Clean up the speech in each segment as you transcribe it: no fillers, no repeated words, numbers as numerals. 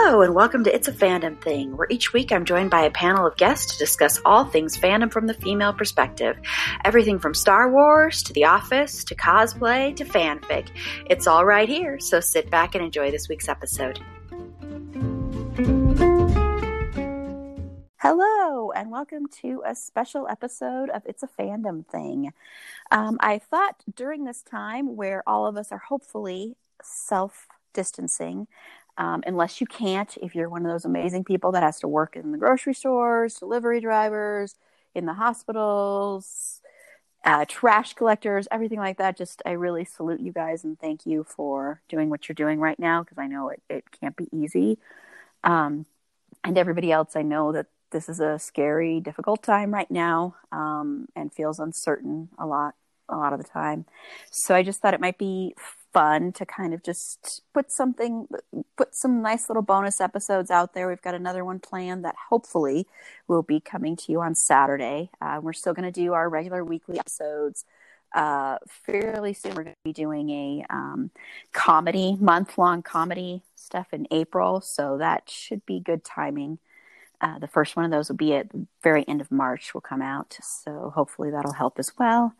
Hello, and welcome to It's a Fandom Thing, where each week I'm joined by a panel of guests to discuss all things fandom from the female perspective. Everything from Star Wars, to The Office, to cosplay, to fanfic. It's all right here, so sit back and enjoy this week's episode. Hello, and welcome to a special episode of It's a Fandom Thing. I thought during this time where all of us are hopefully self-distancing, unless you can't, if you're one of those amazing people that has to work in the grocery stores, delivery drivers, in the hospitals, trash collectors, everything like that, just I really salute you guys and thank you for doing what you're doing right now, because I know it can't be easy. And everybody else, I know that this is a scary, difficult time right now, and feels uncertain a lot of the time. So I just thought it might be fun to kind of just put some nice little bonus episodes out there. We've got another one planned that hopefully will be coming to you on Saturday. We're still going to do our regular weekly episodes. Fairly soon we're going to be doing a comedy, month-long comedy stuff in April, so that should be good timing. The first one of those will be at the very end of March, will come out, so hopefully that'll help as well.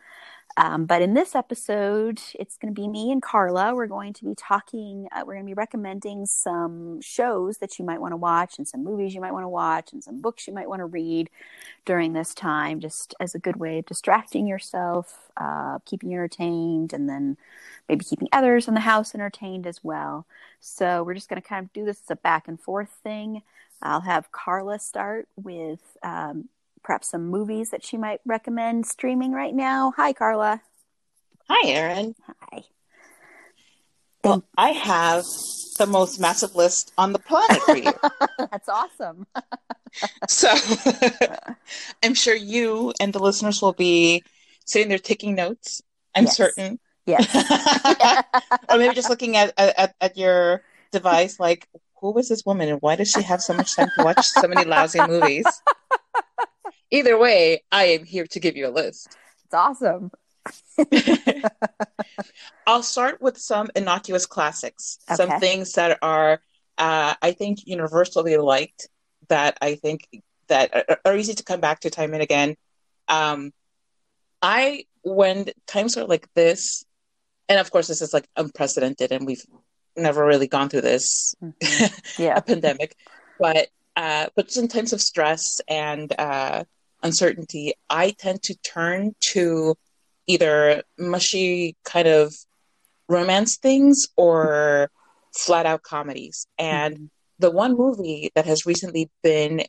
But in this episode, it's going to be me and Carla. We're going to be talking, we're going to be recommending some shows that you might want to watch, and some movies you might want to watch, and some books you might want to read during this time, just as a good way of distracting yourself, keeping you entertained, and then maybe keeping others in the house entertained as well. So we're just going to kind of do this as a back and forth thing. I'll have Carla start with perhaps some movies that she might recommend streaming right now. Hi, Carla. Hi, Erin. Hi. Well, I have the most massive list on the planet for you. That's awesome. So I'm sure you and the listeners will be sitting there taking notes. I'm certain. Yes. Or maybe just looking at your device like, who was this woman and why does she have so much time to watch so many lousy movies? Either way, I am here to give you a list. It's awesome. I'll start with some innocuous classics. Okay. Some things that are, I think, universally liked, that I think that are easy to come back to time and again. When times are like this, and of course this is like unprecedented and we've never really gone through this, a pandemic, but just in times of stress and uncertainty, I tend to turn to either mushy kind of romance things or flat out comedies. And the one movie that has recently been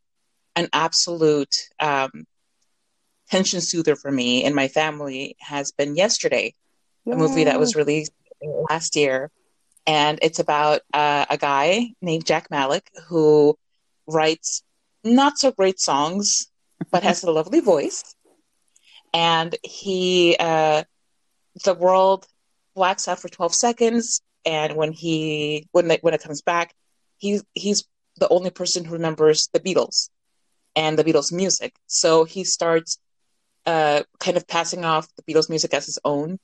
an absolute tension soother for me and my family has been Yesterday. Yay. A movie that was released last year. And it's about a guy named Jack Malik who writes not so great songs, but has a lovely voice. And he, the world blacks out for 12 seconds. And when it comes back, he's the only person who remembers the Beatles and the Beatles music. So he starts kind of passing off the Beatles music as his own.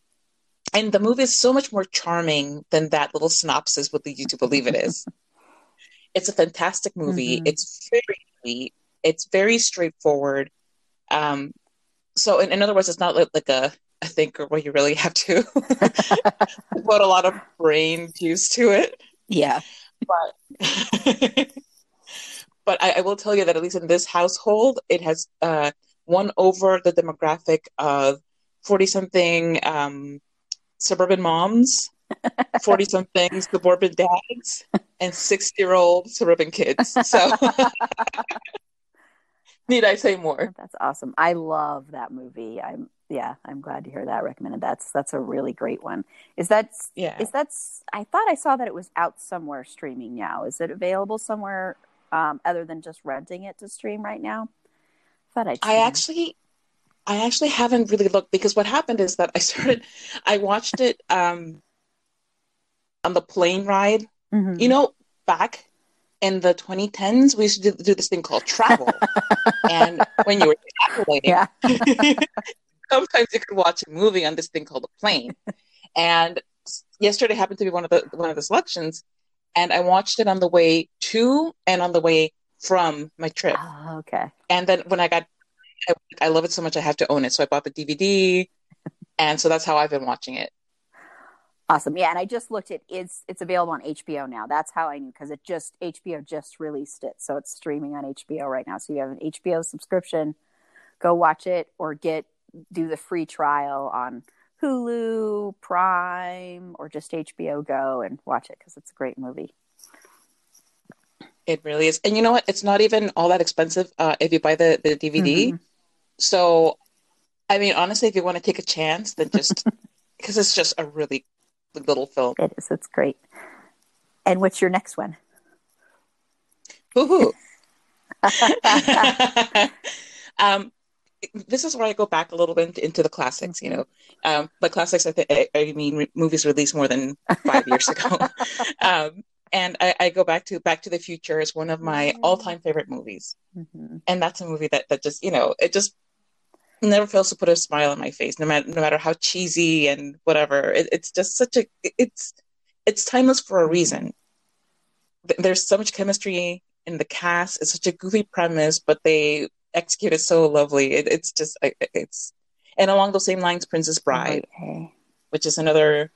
And the movie is so much more charming than that little synopsis would lead you to believe it is. It's a fantastic movie. Mm-hmm. It's very sweet. It's very straightforward. So in other words, it's not like a thinker where you really have to put a lot of brain juice to it. Yeah. But I will tell you that at least in this household, it has won over the demographic of 40-something suburban moms, 40-something suburban dads, and 6-year-old suburban kids. So Need I say more? That's awesome. I love that movie. I'm glad to hear that recommended. That's a really great one. I thought I saw that it was out somewhere streaming now. Is it available somewhere other than just renting it to stream right now? I actually haven't really looked, because what happened is that I watched it on the plane ride. Mm-hmm. You know, back in the 2010s, we used to do this thing called travel. And when you were traveling, sometimes you could watch a movie on this thing called a plane. And Yesterday happened to be one of the selections, and I watched it on the way to and on the way from my trip. Oh, okay. And then when I love it so much I have to own it, so I bought the DVD, and so that's how I've been watching it. Awesome. Yeah, and I just looked, it's available on HBO now. That's how I knew, because HBO just released it, so it's streaming on HBO right now. So you have an HBO subscription, go watch it, or do the free trial on Hulu, Prime, or just HBO Go and watch it, because it's a great movie. It really is. And you know what? It's not even all that expensive if you buy the DVD. Mm-hmm. So, I mean, honestly, if you want to take a chance, then just because it's just a really little film. It is. It's great. And what's your next one? Woohoo. This is where I go back a little bit into the classics, you know. By classics, I mean movies released more than 5 years ago. And I go back to Back to the Future is one of my all-time favorite movies. Mm-hmm. And that's a movie that just, you know, it just never fails to put a smile on my face, no matter how cheesy and whatever. It's just such a, it's timeless for a reason. There's so much chemistry in the cast. It's such a goofy premise, but they execute it so lovely. It's just, and along those same lines, Princess Bride, which is another...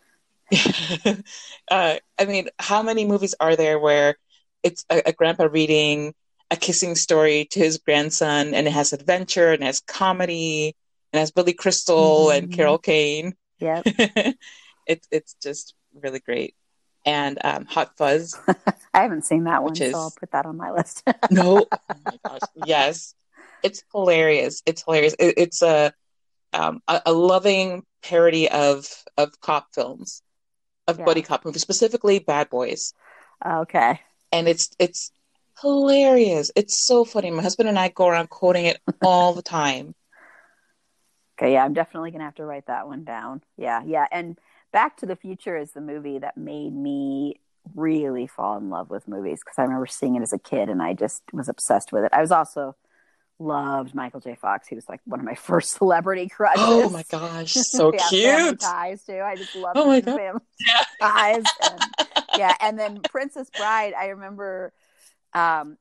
I mean, how many movies are there where it's a grandpa reading a kissing story to his grandson, and it has adventure and it has comedy and it has Billy Crystal mm-hmm. and Carol Kane. Yep. It's just really great. And Hot Fuzz. I haven't seen that one, so I'll put that on my list. No. Oh my gosh. Yes. It's hilarious. It's a loving parody of cop films. Of buddy cop movies, specifically Bad Boys. Okay. And it's hilarious. It's so funny. My husband and I go around quoting it all the time. Okay, yeah, I'm definitely gonna have to write that one down. Yeah. And Back to the Future is the movie that made me really fall in love with movies, because I remember seeing it as a kid and I just was obsessed with it. I was also loved Michael J. Fox. He was like one of my first celebrity crushes. Oh my gosh, so cute! Ties too. I just love his family ties. And then Princess Bride. I remember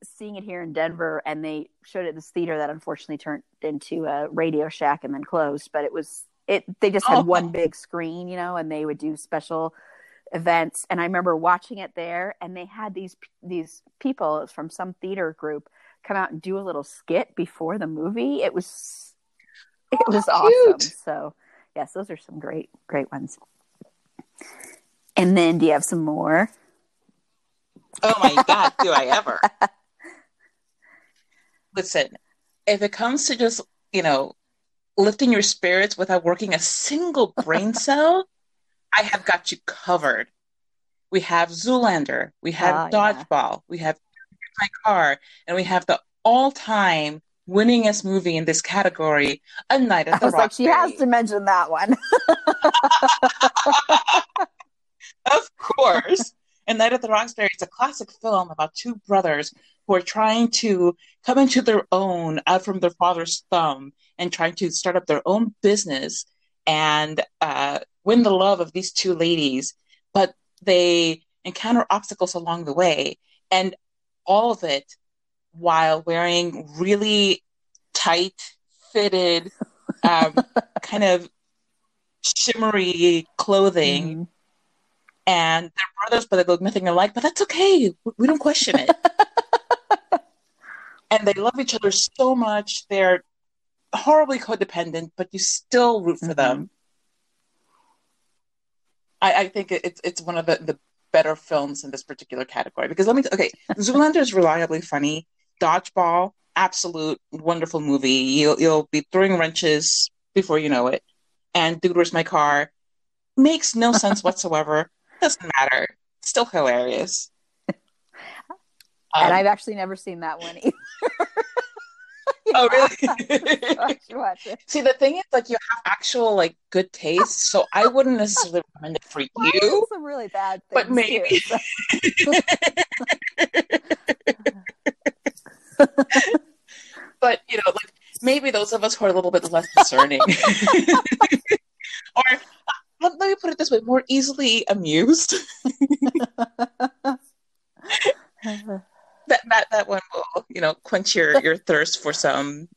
seeing it here in Denver, and they showed it at this theater that unfortunately turned into a Radio Shack and then closed. But it was. They just had one big screen, you know, and they would do special events. And I remember watching it there, and they had these people from some theater group come out and do a little skit before the movie. It was awesome. So yes, those are some great ones. And then do you have some more? Oh my God, do I ever. Listen, if it comes to just, you know, lifting your spirits without working a single brain cell, I have got you covered. We have Zoolander, we have Dodgeball, we have My Car, and we have the all-time winningest movie in this category, A Night at the Roxbury. She has to mention that one. Of course. A Night at the Roxbury is a classic film about two brothers who are trying to come into their own out from their father's thumb and trying to start up their own business and win the love of these two ladies, but they encounter obstacles along the way, and all of it while wearing really tight fitted kind of shimmery clothing. Mm-hmm. And they're brothers, but they look nothing alike, but that's okay. We don't question it. And they love each other so much. They're horribly codependent, but you still root for mm-hmm. them. I think it's one of the better films in this particular category, because Zoolander's reliably funny. Dodgeball, absolute wonderful movie. You'll be throwing wrenches before you know it. And Dude, Where's My Car? Makes no sense whatsoever. Doesn't matter. Still hilarious. And I've actually never seen that one either. Oh, really? See, the thing is, like, you have actual, like, good taste, so I wouldn't necessarily recommend it for you. Some really bad things, but maybe. But, you know, like, maybe those of us who are a little bit less discerning. Or, let me put it this way, more easily amused. That one will, you know, quench your thirst for some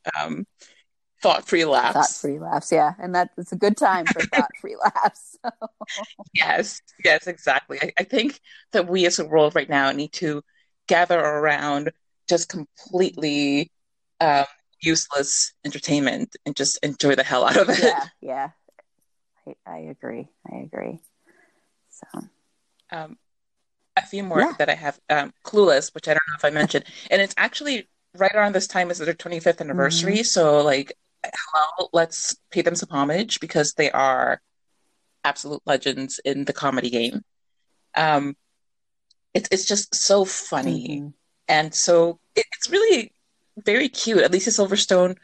thought-free laughs. Thought-free laughs, yeah. And it's a good time for thought-free laughs. So. Yes, exactly. I think that we as a world right now need to gather around just completely useless entertainment and just enjoy the hell out of it. Yeah. I agree. So... a few more that I have. Clueless, which I don't know if I mentioned, and it's actually right around this time is their 25th anniversary. Mm-hmm. So, like, hello, let's pay them some homage because they are absolute legends in the comedy game. It's just so funny, mm-hmm. and so it's really very cute. At least Alicia Silverstone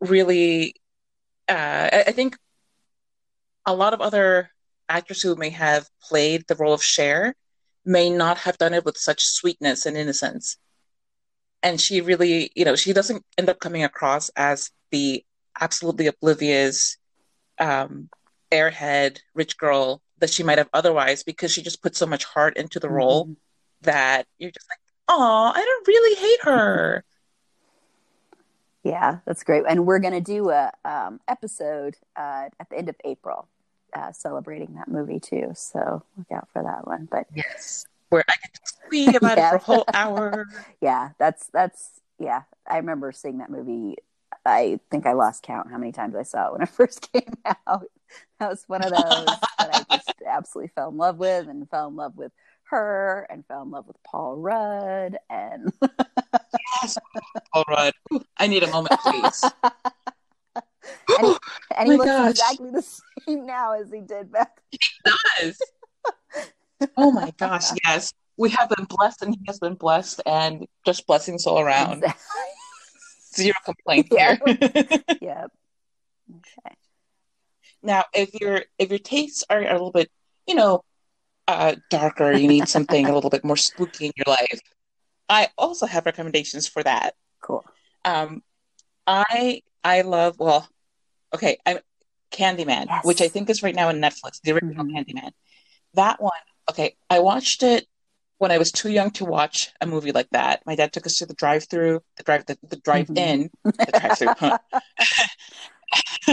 really, I think, a lot of other actors who may have played the role of Cher may not have done it with such sweetness and innocence. And she really, you know, she doesn't end up coming across as the absolutely oblivious, airhead, rich girl that she might have otherwise, because she just put so much heart into the role mm-hmm. that you're just like, oh, I don't really hate her. Yeah, that's great. And we're going to do a episode at the end of April. Celebrating that movie too, so look out for that one. But yes, where I could squeak about it for a whole hour. Yeah, I remember seeing that movie. I think I lost count how many times I saw it when it first came out. That was one of those that I just absolutely fell in love with, and fell in love with her, and fell in love with Paul Rudd. And yes, Paul Rudd. I need a moment, please. And he looks exactly the same now as he did back then. He does. Oh my gosh, yes. We have been blessed, and he has been blessed, and just blessings all around. Exactly. Zero complaint here. Yep. Okay. Now, if your tastes are a little bit, you know, darker, you need something a little bit more spooky in your life, I also have recommendations for that. Cool. I love, well, okay, Candyman, yes. Which I think is right now on Netflix, the original mm-hmm. Candyman. That one, okay, I watched it when I was too young to watch a movie like that. My dad took us to the drive-in. Huh?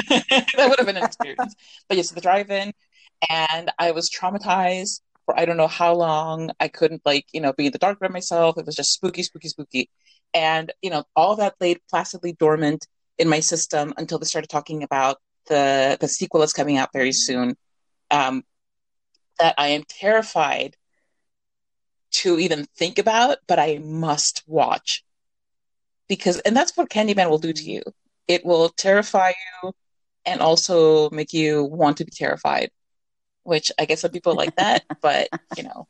That would have been an experience. But yes, the drive-in, and I was traumatized for I don't know how long. I couldn't, like, you know, be in the dark by myself. It was just spooky. And, you know, all that laid placidly dormant in my system until they started talking about the sequel that's coming out very soon, that I am terrified to even think about, but I must watch. And that's what Candyman will do to you. It will terrify you and also make you want to be terrified, which I guess some people like that, but, you know.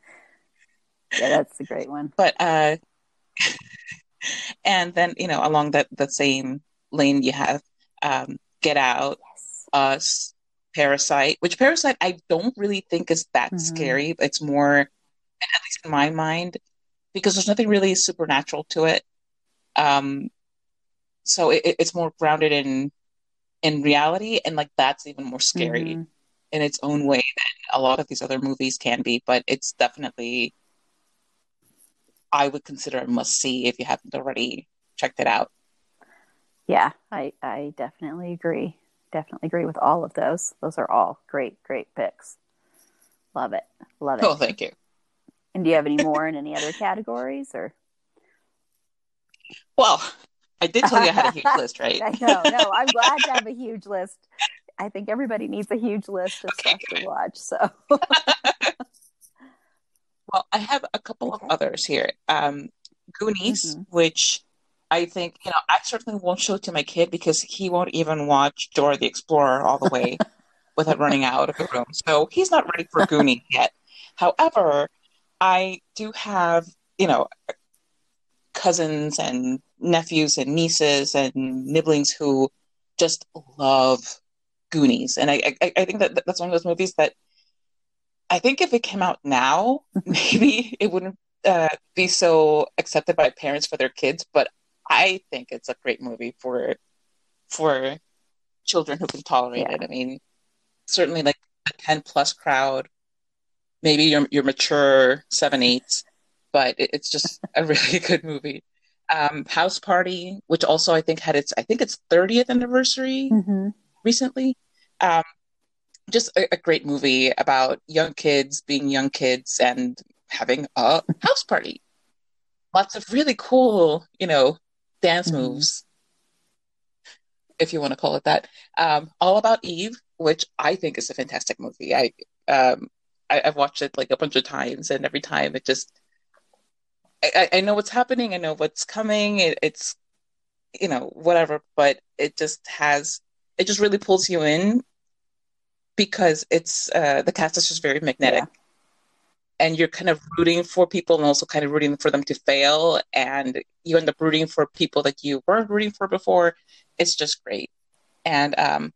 Yeah, that's a great one. But, and then, you know, along the same lane, you have Get Out, yes. Us, Parasite, which Parasite I don't really think is that mm-hmm. scary. It's more, at least in my mind, because there's nothing really supernatural to it. So it's more grounded in reality, and, like, that's even more scary mm-hmm. in its own way than a lot of these other movies can be. But it's definitely, I would consider a must-see if you haven't already checked it out. Yeah, I definitely agree. Definitely agree with all of those. Those are all great picks. Love it. Oh, thank you. And do you have any more in any other categories? Or? Well, I did tell you I had a huge list, right? I know. No, I'm glad to have a huge list. I think everybody needs a huge list of stuff to watch. So. Well, I have a couple of others here. Goonies, mm-hmm. which I think, you know, I certainly won't show it to my kid because he won't even watch Dora the Explorer all the way without running out of the room. So he's not ready for Goonies yet. However, I do have, you know, cousins and nephews and nieces and nibblings who just love Goonies. And I think that that's one of those movies that I think if it came out now, maybe it wouldn't be so accepted by parents for their kids. But I think it's a great movie for children who can tolerate it. I mean, certainly like a 10-plus crowd, maybe your mature 7-8s, but it's just a really good movie. House Party, which also I think had its 30th anniversary recently. Just a great movie about young kids being young kids and having a house party. Lots of really cool, you know, dance moves, if you want to call it that. All About Eve, which I think is a fantastic movie. I've watched it like a bunch of times, and every time it just... I know what's happening. I know what's coming. It's, you know, whatever, but it just really pulls you in because it's, the cast is just very magnetic and you're kind of rooting for people and also kind of rooting for them to fail. And you end up rooting for people that you weren't rooting for before. It's just great. And, a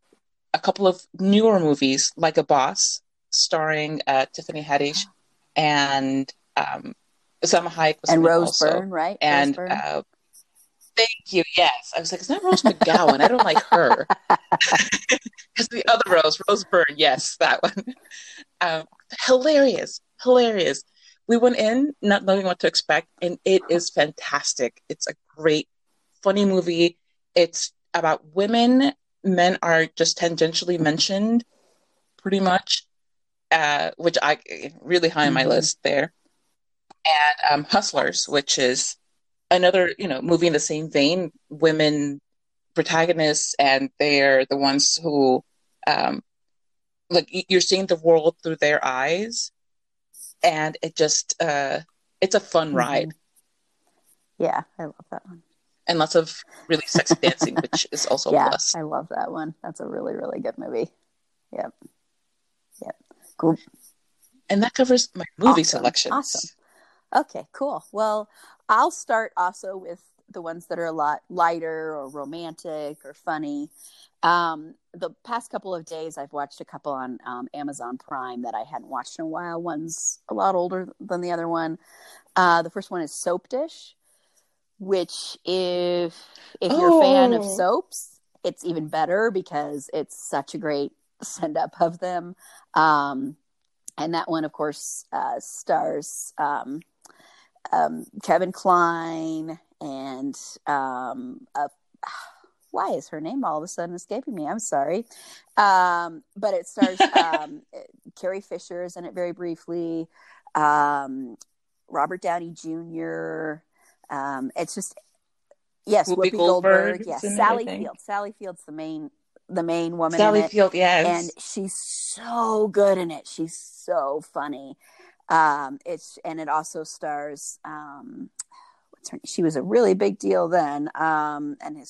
couple of newer movies, Like a Boss, starring, Tiffany Haddish and, Selma Hayek was and Rose also. Byrne, right? And Rose Byrne. Thank you. Yes, I was like, it's not Rose McGowan. I don't like her. It's the other Rose Byrne. Yes, that one. Hilarious. We went in not knowing what to expect, and it is fantastic. It's a great, funny movie. It's about women. Men are just tangentially mentioned, pretty much, which I really high on my list there. And Hustlers, which is another, you know, movie in the same vein, women protagonists, and they're the ones who, like, you're seeing the world through their eyes, and it just, it's a fun ride. Yeah, I love that one. And lots of really sexy dancing, which is also a plus. I love that one. That's a really, really good movie. Yep. Cool. And that covers my movie selections. Awesome. Okay, cool. Well, I'll start also with the ones that are a lot lighter or romantic or funny. The past couple of days, I've watched a couple on Amazon Prime that I hadn't watched in a while. One's a lot older than the other one. The first one is Soap Dish, which if you're a fan of soaps, it's even better because it's such a great send-up of them. And that one, of course, stars... Kevin Kline and why is her name all of a sudden escaping me? I'm sorry, but it stars Carrie Fisher is in it very briefly. Robert Downey Jr. It's just Whoopi Goldberg. Yes, Sally Field. Sally Field's the main woman. Sally Field, yes, and she's so good in it. She's so funny. It also stars what's her name? She was a really big deal then,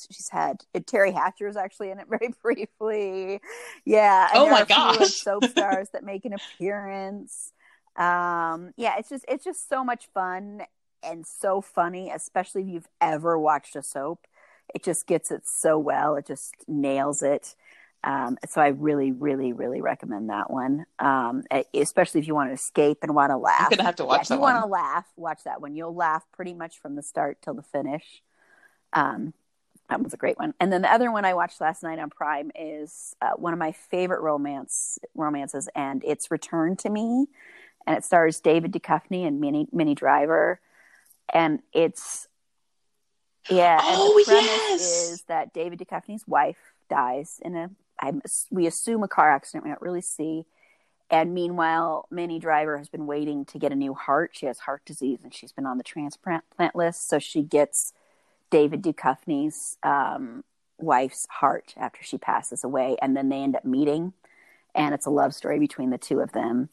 she's had Terry Hatcher is actually in it very briefly. Yeah. Oh my gosh! Soap stars that make an appearance. It's just so much fun and so funny, especially if you've ever watched a soap. It just gets it so well. It just nails it. So I really, really, really recommend that one, especially if you want to escape and want to laugh. You're going to have to watch that one. If you want to laugh, watch that one. You'll laugh pretty much from the start till the finish. That was a great one. And then the other one I watched last night on Prime is one of my favorite romances, and it's Return to Me. And it stars David Duchovny and Minnie Driver. And it's, the premise is that David Duchovny's wife dies in we assume a car accident. We don't really see. And meanwhile, Minnie Driver has been waiting to get a new heart. She has heart disease and she's been on the transplant list. So she gets David Duchovny's wife's heart after she passes away. And then they end up meeting, and it's a love story between the two of them.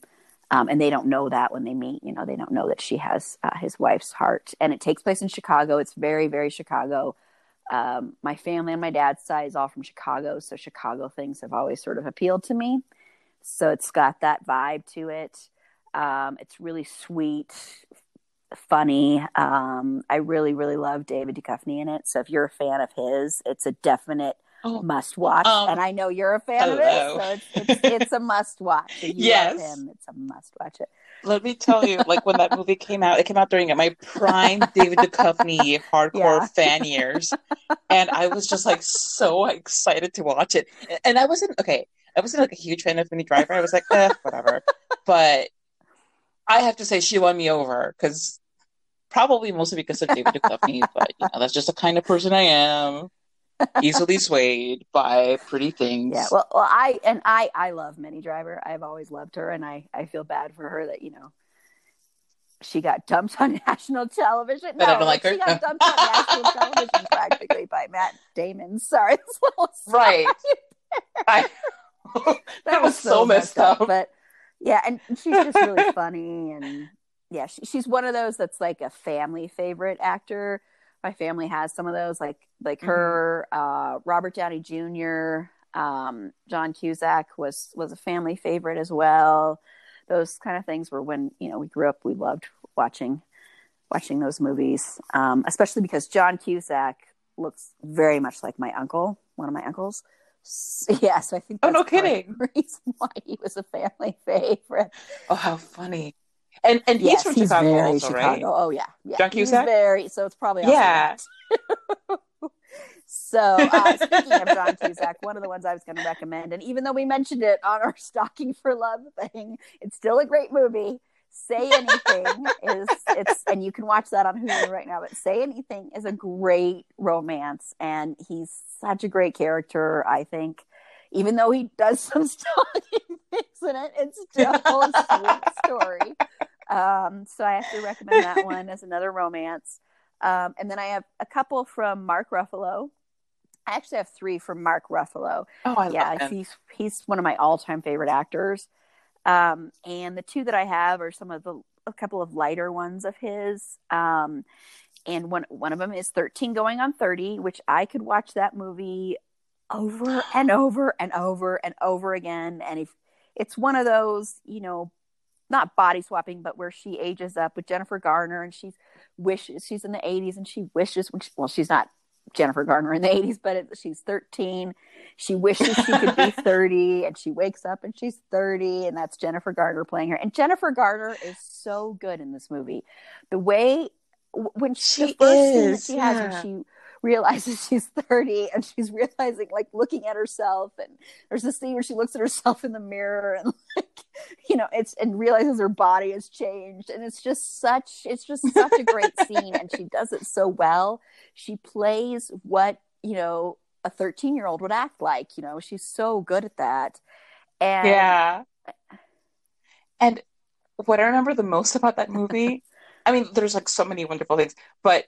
And they don't know that when they meet, you know, they don't know that she has his wife's heart. And it takes place in Chicago. It's very, very Chicago. My family on my dad's side is all from Chicago. So Chicago things have always sort of appealed to me. So it's got that vibe to it. It's really sweet, funny. I really, really love David Duchovny in it. So if you're a fan of his, it's a definite must watch. And I know you're a fan of it, so it's a must watch. So yes. Him, it's a must watch it. Let me tell you, like when that movie came out, it came out during my prime David Duchovny hardcore fan years. And I was just like so excited to watch it. And I wasn't like a huge fan of Minnie Driver. I was like, whatever. But I have to say she won me over, because probably mostly because of David Duchovny, but you know, that's just the kind of person I am. Easily swayed by pretty things. Yeah, well I love Minnie Driver. I've always loved her, and I feel bad for her that, you know, she got dumped on national television. No, I don't like her. She got dumped on national television practically by Matt Damon. Sorry, this little right. That was so messed up. But yeah, and she's just really funny, and yeah, she's one of those that's like a family favorite actor. My family has some of those, like mm-hmm. her, Robert Downey Jr., John Cusack was a family favorite as well. Those kind of things were when, you know, we grew up, we loved watching those movies, especially because John Cusack looks very much like my uncle, one of my uncles. So, yeah, so I think that's the reason why he was a family favorite. Oh, how funny. And yes, he's from Chicago, right? Oh yeah. John Cusack? So it's probably also that. So speaking of John Cusack, one of the ones I was going to recommend, and even though we mentioned it on our Stalking for Love thing, it's still a great movie. Say Anything and you can watch that on Hulu right now. But Say Anything is a great romance, and he's such a great character, I think. Even though he does some stalking things in it, it's still a sweet story. So I have to recommend that one as another romance. And then I have a couple from Mark Ruffalo. I actually have three from Mark Ruffalo. Oh, I love him. He's one of my all-time favorite actors. And the two that I have are a couple of lighter ones of his. And one of them is 13 Going on 30, which I could watch that movie over and over and over and over again. And if it's one of those, you know, not body swapping, but where she ages up with Jennifer Garner, and she wishes she's in the 80s, and she wishes, well, she's not Jennifer Garner in the 80s, but she's 13. She wishes she could be 30, and she wakes up and she's 30, and that's Jennifer Garner playing her. And Jennifer Garner is so good in this movie. The way when she is, she has when she realizes she's 30, and she's realizing, like, looking at herself, and there's this scene where she looks at herself in the mirror, and, like, you know, and realizes her body has changed, and it's just such a great scene, and she does it so well. She plays what, you know, a 13-year-old would act like, you know, she's so good at that. And yeah, and what I remember the most about that movie, I mean, there's like so many wonderful things, but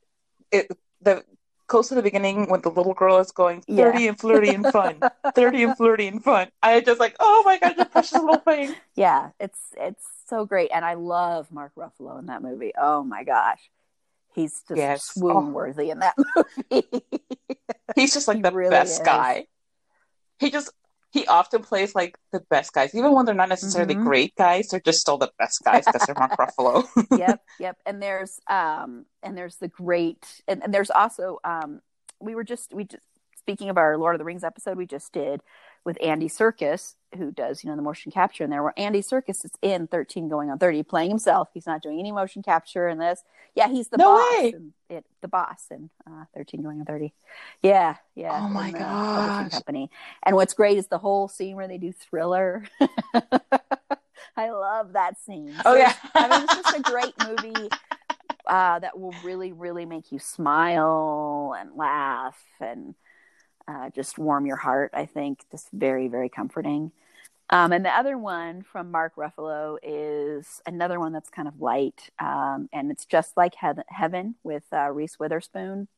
close to the beginning, when the little girl is going 30 and flirty and fun, 30 and flirty and fun, I just like, oh my god, the precious little thing. Yeah, it's so great, and I love Mark Ruffalo in that movie. Oh my gosh, he's just swoon worthy in that movie. He's just like the really best guy. He often plays like the best guys, even when they're not necessarily great guys. They're just still the best guys because they're Mark Ruffalo. Yep. And there's the great, and there's also we just speaking of our Lord of the Rings episode we just did with Andy Serkis, who does, you know, the motion capture in there, where Andy Serkis is in 13 Going on 30 playing himself. He's not doing any motion capture in this. Yeah, he's the boss. The boss in 13 Going on 30. Yeah, yeah. Oh my gosh. Company. And what's great is the whole scene where they do Thriller. I love that scene. So I mean, it's just a great movie that will really, really make you smile and laugh and just warm your heart, I think. Just very, very comforting. And the other one from Mark Ruffalo is another one that's kind of light. And it's Just Like Heaven with Reese Witherspoon,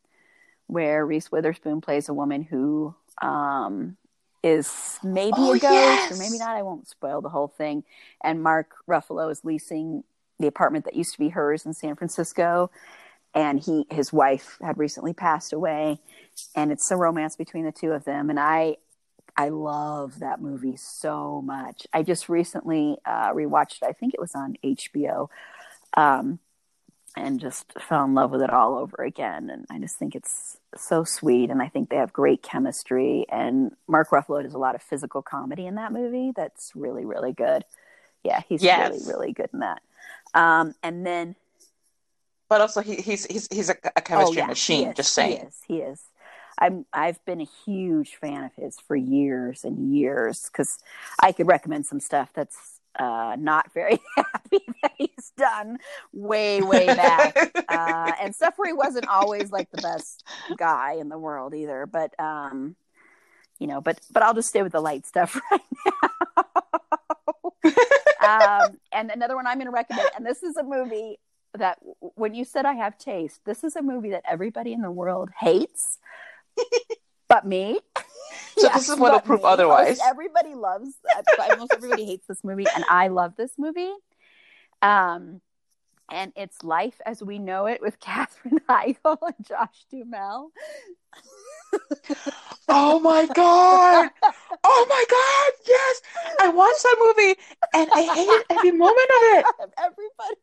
where Reese Witherspoon plays a woman who is maybe a ghost, or maybe not. I won't spoil the whole thing. And Mark Ruffalo is leasing the apartment that used to be hers in San Francisco. And his wife had recently passed away, and it's a romance between the two of them. And I love that movie so much. I just recently rewatched it. I think it was on HBO, and just fell in love with it all over again. And I just think it's so sweet. And I think they have great chemistry. And Mark Ruffalo does a lot of physical comedy in that movie. That's really, really good. Yeah, he's really, really good in that. And then, but also he's a chemistry machine. Just saying, he is. I've been a huge fan of his for years and years, because I could recommend some stuff that's not very happy that he's done way back, and stuff where he wasn't always like the best guy in the world either. But but I'll just stay with the light stuff right now. And another one I'm going to recommend, and this is a movie that, when you said I have taste, this is a movie that everybody in the world hates. But me. So yes, this is what will prove otherwise. Everybody loves that. Almost everybody hates this movie, and I love this movie. And it's Life as We Know It with Katherine Heigl and Josh Duhamel. Oh my god! Yes, I watched that movie, and I hated every moment of it. Everybody.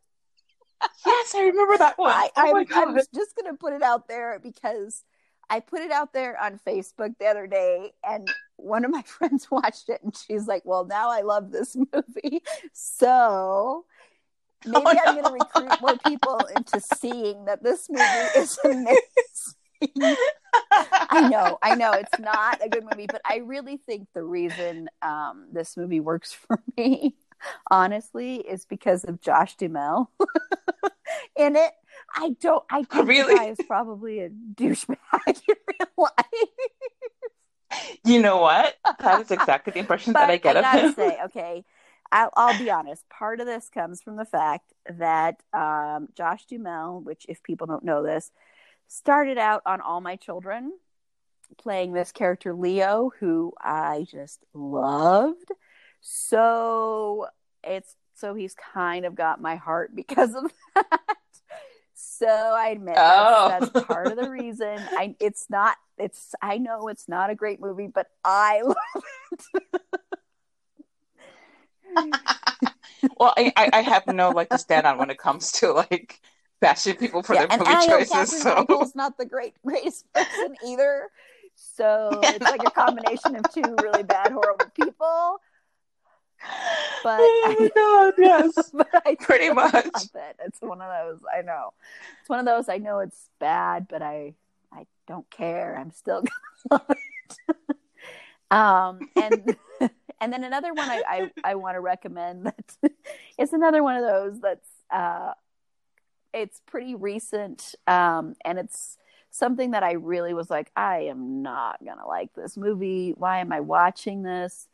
Yes, I remember that one. I'm just going to put it out there, because I put it out there on Facebook the other day, and one of my friends watched it, and she's like, well, now I love this movie. So maybe I'm going to recruit more people into seeing that this movie is amazing. I know. It's not a good movie, but I really think the reason this movie works for me, honestly, is because of Josh Duhamel in it. I think I was probably a douchebag in real life. You know what? That is exactly the impression that I get of him. I'll be honest. Part of this comes from the fact that Josh Duhamel, which, if people don't know this, started out on All My Children playing this character Leo, who I just loved. So he's kind of got my heart because of that. So I admit that's part of the reason. I know it's not a great movie, but I love it. Well, I have no like to stand on when it comes to like bashing people for their movie choices. So Michael's not the greatest person either. So it's like a combination of two really bad, horrible people. But yes, but I pretty much love it. It's one of those. I know it's one of those. I know it's bad, but I don't care. I'm still gonna love it. And then another one I want to recommend that is another one of those that's it's pretty recent, and it's something that I really was like, I am not gonna like this movie. Why am I watching this?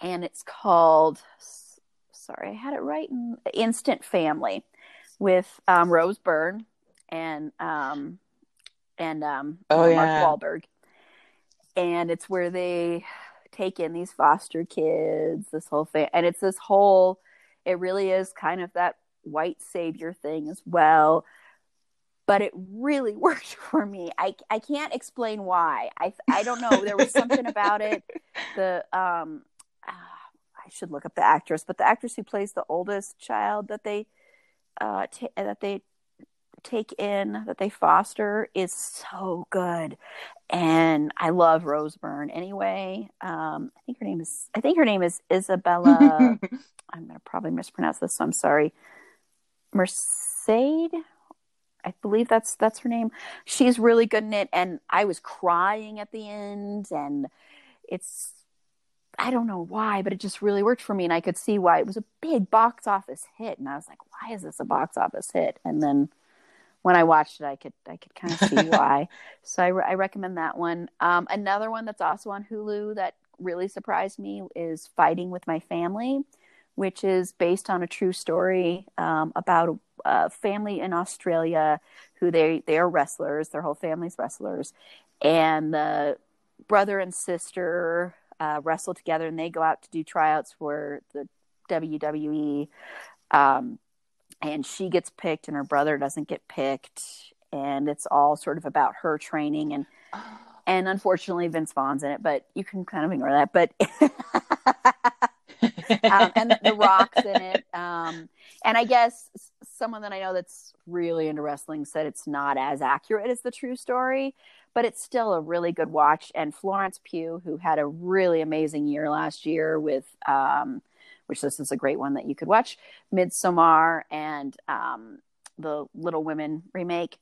And it's called, sorry, I had it right, Instant Family, with Rose Byrne and Mark Wahlberg. And it's where they take in these foster kids, this whole thing. And it's this whole, it really is kind of that white savior thing as well. But it really worked for me. I can't explain why. I don't know. There was something about it. I should look up the actress, but the actress who plays the oldest child that they take in, that they foster, is so good, and I love Rose Byrne anyway. I think her name is Isabella. I'm gonna probably mispronounce this, so I'm sorry. Merced, I believe that's her name. She's really good in it, and I was crying at the end, and it's, I don't know why, but it just really worked for me, and I could see why. It was a big box office hit, and I was like, why is this a box office hit? And then when I watched it, I could kind of see why. So I recommend that one. Another one that's also on Hulu that really surprised me is Fighting with My Family, which is based on a true story about a family in Australia who they are wrestlers. Their whole family's wrestlers. And the brother and sister wrestle together, and they go out to do tryouts for the WWE. And she gets picked and her brother doesn't get picked. And it's all sort of about her training. And unfortunately, Vince Vaughn's in it, but you can kind of ignore that. But and The Rock's in it. And I guess someone that I know that's really into wrestling said it's not as accurate as the true story, but it's still a really good watch. And Florence Pugh, who had a really amazing year last year with which this is a great one that you could watch, Midsommar and the Little Women remake.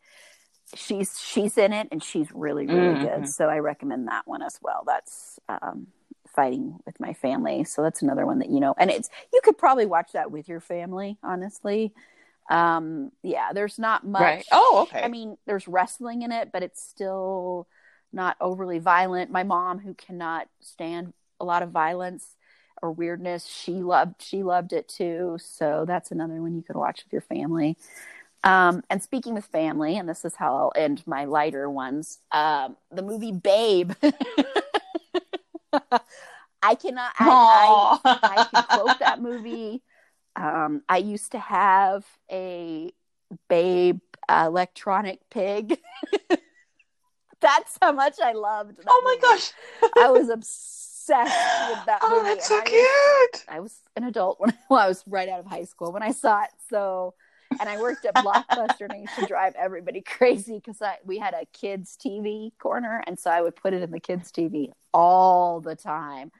She's in it, and she's really, really good. So I recommend that one as well. That's Fighting with My Family. So that's another one that, you know, and it's, you could probably watch that with your family, honestly. Yeah, there's not much. Right. Oh, okay. I mean, there's wrestling in it, but it's still not overly violent. My mom, who cannot stand a lot of violence or weirdness, she loved it too. So that's another one you could watch with your family. And speaking with family, and this is how I'll end my lighter ones, the movie Babe. I can quote that movie. I used to have a Babe electronic pig. That's how much I loved that movie. Oh my gosh. I was obsessed with that movie. Oh, that's so cute. I was an adult when I was right out of high school when I saw it. So, and I worked at Blockbuster, and I used to drive everybody crazy because we had a kids' TV corner, and so I would put it in the kids' TV all the time.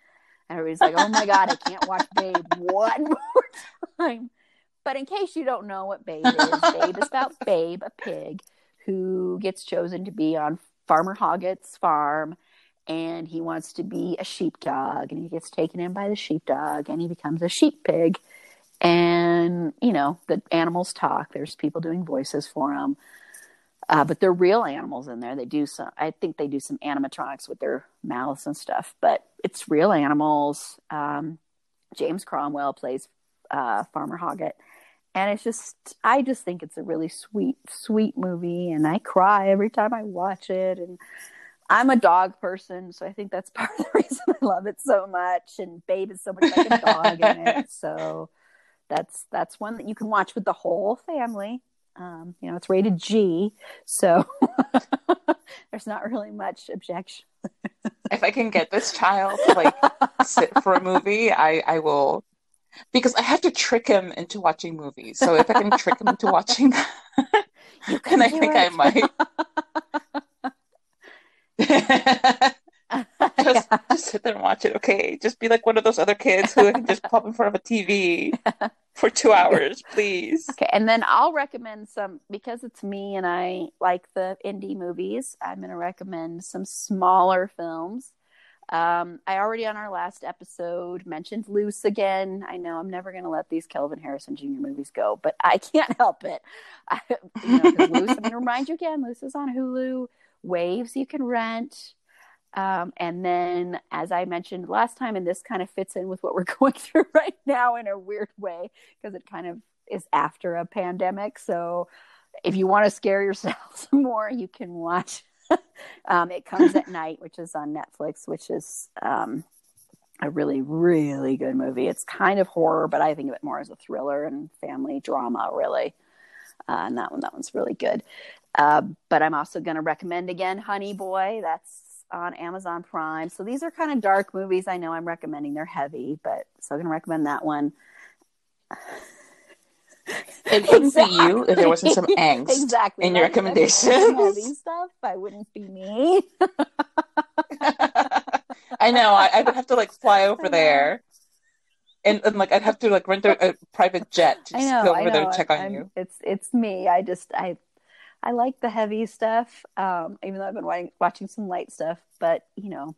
And everybody's like, oh, my God, I can't watch Babe one more time. But in case you don't know what Babe is, Babe is about Babe, a pig, who gets chosen to be on Farmer Hoggett's farm, and he wants to be a sheepdog, and he gets taken in by the sheepdog, and he becomes a sheep pig. And, you know, the animals talk. There's people doing voices for them. But they're real animals in there. I think they do some animatronics with their mouths and stuff. But it's real animals. James Cromwell plays Farmer Hoggett. And it's just, I just think it's a really sweet, sweet movie. And I cry every time I watch it. And I'm a dog person, so I think that's part of the reason I love it so much. And Babe is so much like a dog in it. So... That's one that you can watch with the whole family. You know, it's rated G, so there's not really much objection. If I can get this child to like sit for a movie, I will, because I have to trick him into watching movies. So if I can trick him into watching, you can. I think I might. Just sit there and watch it, okay? Just be like one of those other kids who can just pop in front of a TV for 2 hours, please. Okay, and then I'll recommend some, because it's me and I like the indie movies, I'm going to recommend some smaller films. I already on our last episode mentioned Luce again. I know I'm never going to let these Kelvin Harrison Jr. movies go, but I can't help it. Luce, I'm going to remind you again, Luce is on Hulu. Waves you can rent. And then, as I mentioned last time, and this kind of fits in with what we're going through right now in a weird way, because it kind of is after a pandemic. So if you want to scare yourself some more, you can watch It Comes at Night, which is on Netflix, which is a really, really good movie. It's kind of horror, but I think of it more as a thriller and family drama, really. And that one's really good. But I'm also going to recommend, again, Honey Boy. That's on Amazon Prime. So these are kind of dark movies. I know I'm recommending, they're heavy, but so I'm going to recommend that one. It wouldn't exactly. be you if there wasn't some angst exactly. in your recommendations. Heavy stuff, I wouldn't be me. I know. I would have to like fly over there, and like I'd have to like rent a private jet to just go over there to check on you. It's me. I like the heavy stuff, even though I've been watching some light stuff, but, you know,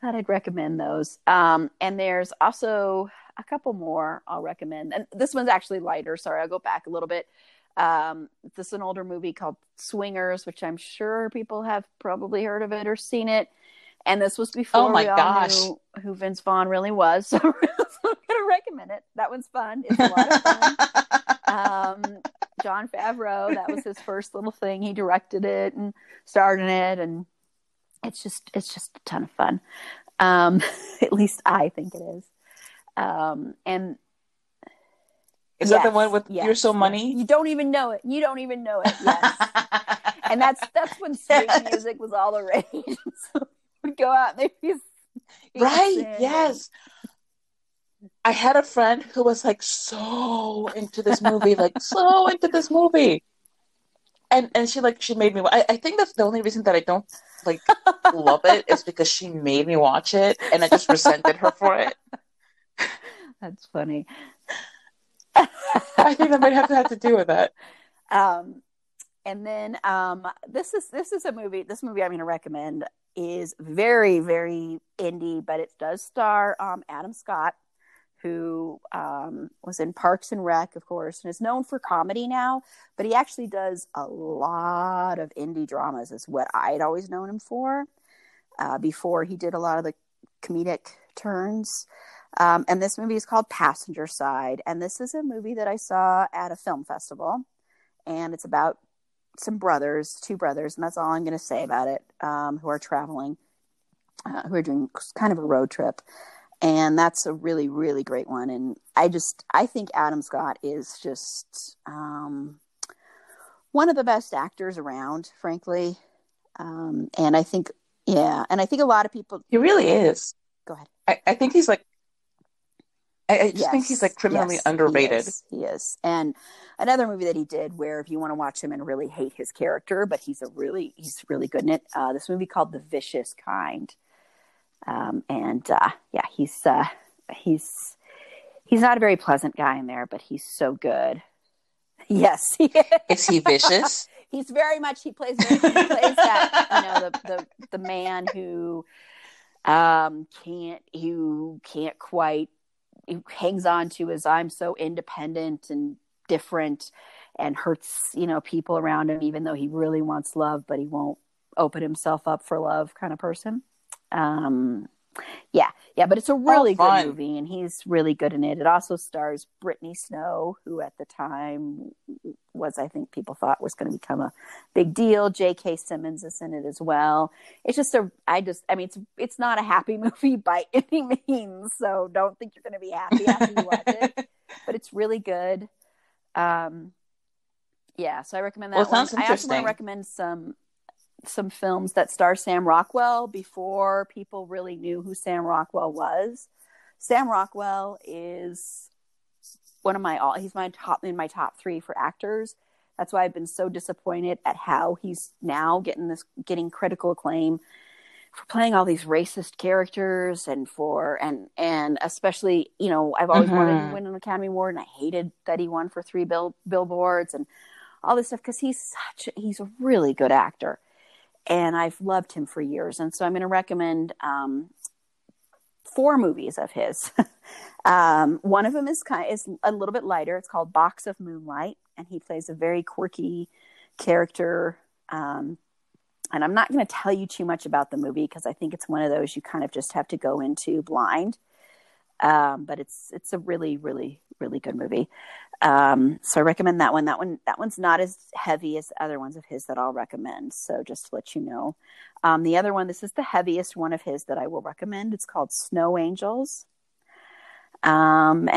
thought I'd recommend those. And there's also a couple more I'll recommend. And this one's actually lighter. Sorry, I'll go back a little bit. This is an older movie called Swingers, which I'm sure people have probably heard of it or seen it. And this was before we all knew who Vince Vaughn really was. So I'm going to recommend it. That one's fun. It's a lot of fun. Jon Favreau, that was his first little thing. He directed it and starred in it, and It's just a ton of fun. At least I think it is. And is that the one with You're So Money? You don't even know it. Yes. And that's when swing music was all the rage. So we'd go out and they'd be right. Sing. Yes. I had a friend who was like so into this movie, and she made me. I think that's the only reason that I don't love it is because she made me watch it, and I just resented her for it. That's funny. I think that might have to do with that. And then this is a movie. This movie I'm going to recommend is very, very indie, but it does star Adam Scott, who was in Parks and Rec, of course, and is known for comedy now, but he actually does a lot of indie dramas is what I'd always known him for before he did a lot of the comedic turns. And this movie is called Passenger Side, and this is a movie that I saw at a film festival, and it's about two brothers, and that's all I'm going to say about it, who are traveling, who are doing kind of a road trip. And that's a really, really great one. And I think Adam Scott is just one of the best actors around, frankly. And I think, a lot of people. He really is. Go ahead. I think he's think he's criminally underrated. He is. And another movie that he did where if you want to watch him and really hate his character, but he's really good in it. This movie called The Vicious Kind. He's not a very pleasant guy in there, but he's so good. Yes, he is. Is he vicious? He plays that the man who who hangs on to his I'm so independent and different and hurts people around him even though he really wants love, but he won't open himself up for love kind of person. But it's a really good movie and he's really good in it. It also stars Brittany Snow, who at the time was, I think people thought was going to become a big deal. J.K. Simmons is in it as well. It's just it's not a happy movie by any means. So don't think you're going to be happy after you watch it, but it's really good. So I recommend that one. I also want to recommend some films that star Sam Rockwell before people really knew who Sam Rockwell was. Sam Rockwell is he's in my top three for actors. That's why I've been so disappointed at how he's now getting critical acclaim for playing all these racist characters and especially, I've always wanted to win an Academy Award, and I hated that he won for Three Billboards and all this stuff, because he's a really good actor. And I've loved him for years. And so I'm going to recommend four movies of his. One of them is a little bit lighter. It's called Box of Moonlight. And he plays a very quirky character. And I'm not going to tell you too much about the movie because I think it's one of those you kind of just have to go into blind. But it's a really, really, really good movie. So I recommend that one. That one's not as heavy as other ones of his that I'll recommend. So just to let you know, the other one, this is the heaviest one of his that I will recommend. It's called Snow Angels. It's an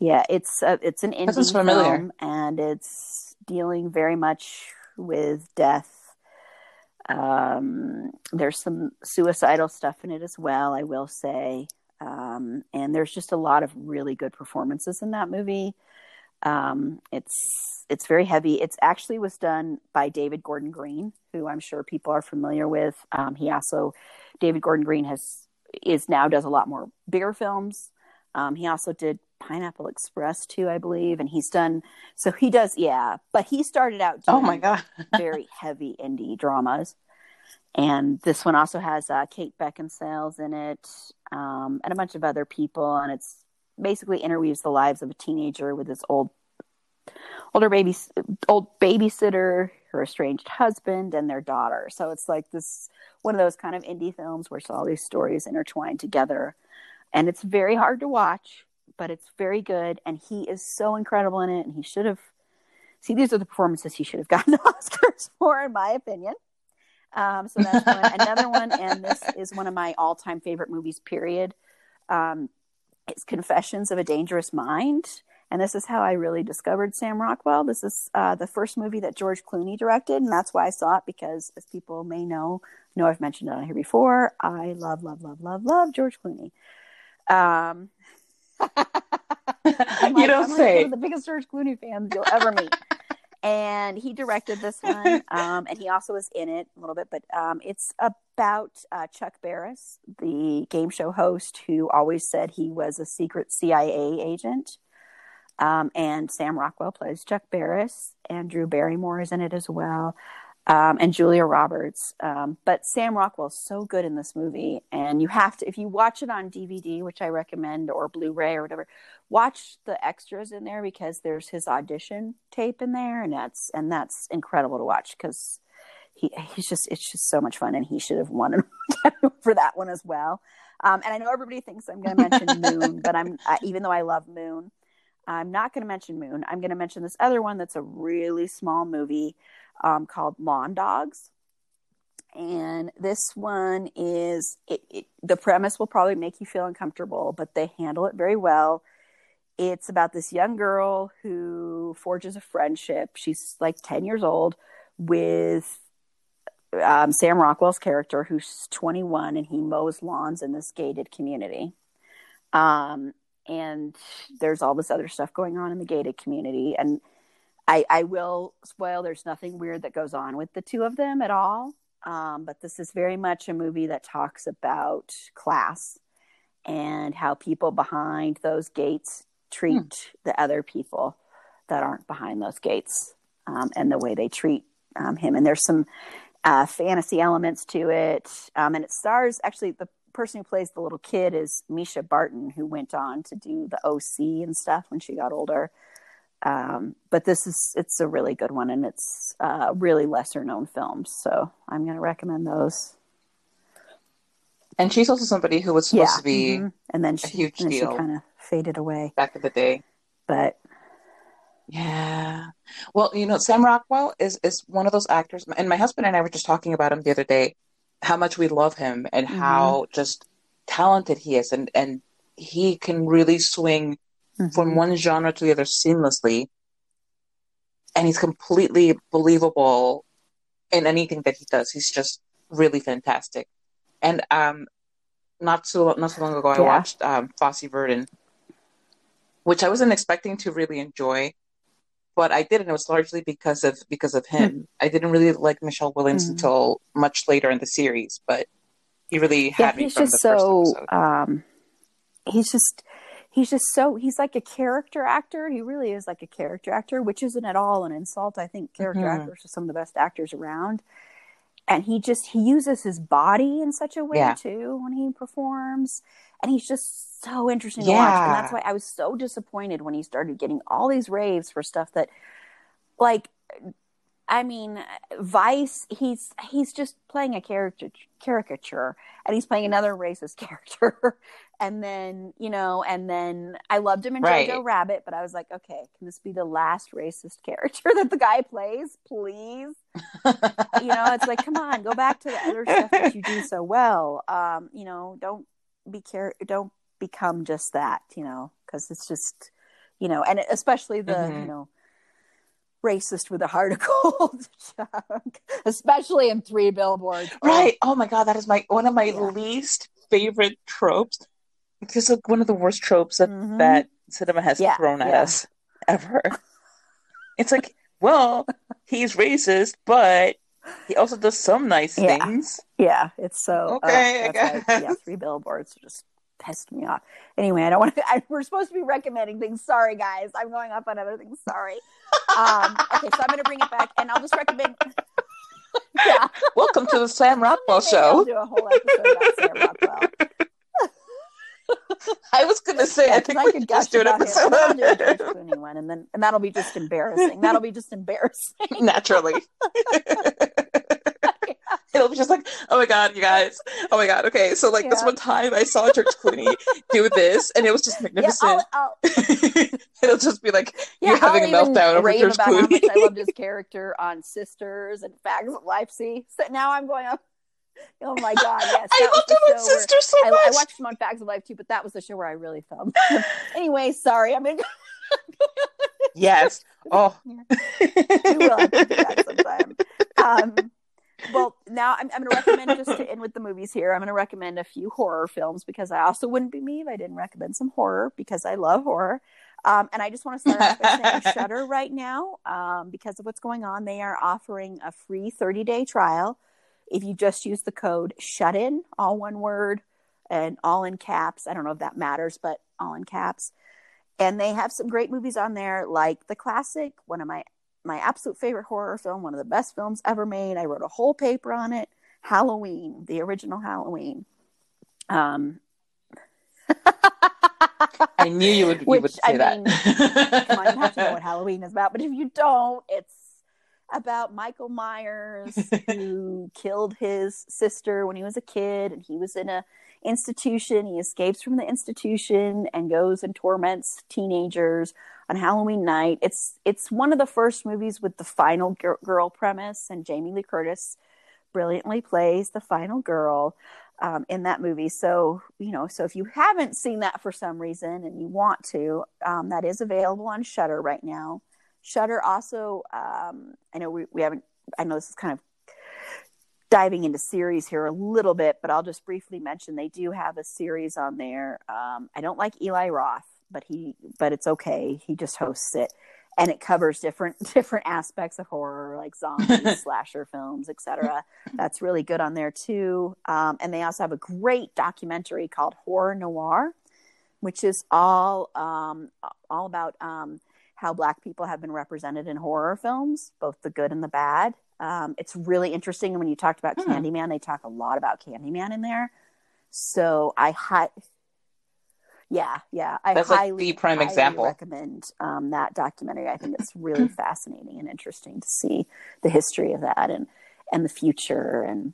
indie film, and it's dealing very much with death. There's some suicidal stuff in it as well, I will say. And there's just a lot of really good performances in that movie. It's very heavy. It's actually was done by David Gordon Green, who I'm sure people are familiar with. David Gordon Green does a lot more bigger films. He also did Pineapple Express too, I believe. And but he started out doing very heavy indie dramas. And this one also has Kate Beckinsale in it, and a bunch of other people. And it's basically interweaves the lives of a teenager with his old babysitter, her estranged husband, and their daughter. So it's like this one of those kind of indie films where all these stories intertwined together. And it's very hard to watch, but it's very good. And he is so incredible in it. And he should have these are the performances he should have gotten Oscars for, in my opinion. So that's one. Another one, and this is one of my all-time favorite movies, period. It's Confessions of a Dangerous Mind. And this is how I really discovered Sam Rockwell. This is the first movie that George Clooney directed, and that's why I saw it, because as people may know I've mentioned it on here before, I love George Clooney. I'm one of the biggest George Clooney fans you'll ever meet. And he directed this one, and he also was in it a little bit, but it's about Chuck Barris, the game show host who always said he was a secret CIA agent. And Sam Rockwell plays Chuck Barris, and Drew Barrymore is in it as well, and Julia Roberts. But Sam Rockwell's so good in this movie, and you have to, if you watch it on DVD, which I recommend, or Blu-ray or whatever, watch the extras in there, because there's his audition tape in there, and that's incredible to watch, because it's just so much fun, and he should have won an Academy for that one as well. And I know everybody thinks I'm going to mention Moon, but even though I love Moon, I'm not going to mention Moon. I'm going to mention this other one that's a really small movie called Lawn Dogs. And this one is, the premise will probably make you feel uncomfortable, but they handle it very well. It's about this young girl who forges a friendship. She's like 10 years old with Sam Rockwell's character, who's 21, and he mows lawns in this gated community. And there's all this other stuff going on in the gated community. And I will spoil, there's nothing weird that goes on with the two of them at all. But this is very much a movie that talks about class and how people behind those gates treat the other people that aren't behind those gates, and the way they treat him. And there's some fantasy elements to it. And it stars, actually, the person who plays the little kid is Misha Barton, who went on to do the OC and stuff when she got older. But it's a really good one, and it's really lesser known films, so I'm going to recommend those. And she's also somebody who was supposed to be and then she, a huge and deal. She kind of faded away back in the day. But yeah, well, you know, Sam Rockwell is one of those actors, and my husband and I were just talking about him the other day, how much we love him and how just talented he is. And he can really swing from one genre to the other seamlessly. And he's completely believable in anything that he does. He's just really fantastic. And not so long ago, I watched Fosse Verdon, which I wasn't expecting to really enjoy, but I did, and it was largely because of him. I didn't really like Michelle Williams until much later in the series, but he really had me from the first episode. He's like a character actor. He really is like a character actor, which isn't at all an insult. I think character actors are some of the best actors around. And he uses his body in such a way too when he performs. And he's just so interesting to watch. And that's why I was so disappointed when he started getting all these raves for stuff that, like, I mean, Vice, he's just playing a caricature, and he's playing another racist character. And then, you know, I loved him in Jojo Rabbit, but I was like, okay, can this be the last racist character that the guy plays? Please. You know, it's like, come on, go back to the other stuff that you do so well. You know, don't become just that, you know, because it's just, you know, and especially the, you know, racist with a heart of gold, especially in Three Billboards. Right. Oh my God, that is one of my least favorite tropes. It's just like one of the worst tropes that cinema has thrown at us ever. It's like, well, he's racist, but he also does some nice things. Yeah, it's so okay. I guess. Like, Three Billboards just pissed me off. Anyway, I don't want to. We're supposed to be recommending things. Sorry, guys, I'm going up on other things. Sorry. Okay, so I'm going to bring it back, and I'll just recommend. Yeah. Welcome to the Sam Rockwell show. I'll do a whole episode about Sam Rockwell. I was going to say, I think we could just do an episode of it. And that'll be just embarrassing. Naturally. It'll be just like, oh my god, you guys, oh my god, okay, so like this one time I saw George Clooney do this, and it was just magnificent. It'll just be like, you're having a meltdown over George Clooney. I loved his character on Sisters and Facts of Life. See, so now I'm going up. Oh my god, yes. I loved him on Sisters so much. I watched him on Facts of Life too, but that was the show where I really fell. Anyway, sorry, I'm in. Yes. Oh, we will have to do that sometime. Well, now I'm going to recommend, just to end with the movies here, I'm going to recommend a few horror films, because I also wouldn't be me if I didn't recommend some horror, because I love horror. And I just want to start off by saying Shudder right now, because of what's going on. They are offering a free 30-day trial if you just use the code SHUTIN, all one word and all in caps. I don't know if that matters, but all in caps. And they have some great movies on there, like The Classic, one of my absolute favorite horror film, one of the best films ever made. I wrote a whole paper on it. Halloween, the original Halloween. I knew you would say that. Come on, you have to know what Halloween is about. But if you don't, it's about Michael Myers, who killed his sister when he was a kid, and he was in a institution. He escapes from the institution and goes and torments teenagers on Halloween night. It's one of the first movies with the final girl premise, and Jamie Lee Curtis brilliantly plays the final girl in that movie. So, you know, so if you haven't seen that for some reason and you want to, that is available on Shudder right now. Shudder also, I know we haven't, I know this is kind of diving into series here a little bit, but I'll just briefly mention they do have a series on there. I don't like Eli Roth, but it's okay. He just hosts it, and it covers different aspects of horror, like zombies, slasher films, etc. That's really good on there too. And they also have a great documentary called Horror Noir, which is all about how Black people have been represented in horror films, both the good and the bad. It's really interesting. And when you talked about Candyman, they talk a lot about Candyman in there. So that's highly, like the prime example. Recommend that documentary. I think it's really fascinating and interesting to see the history of that and the future and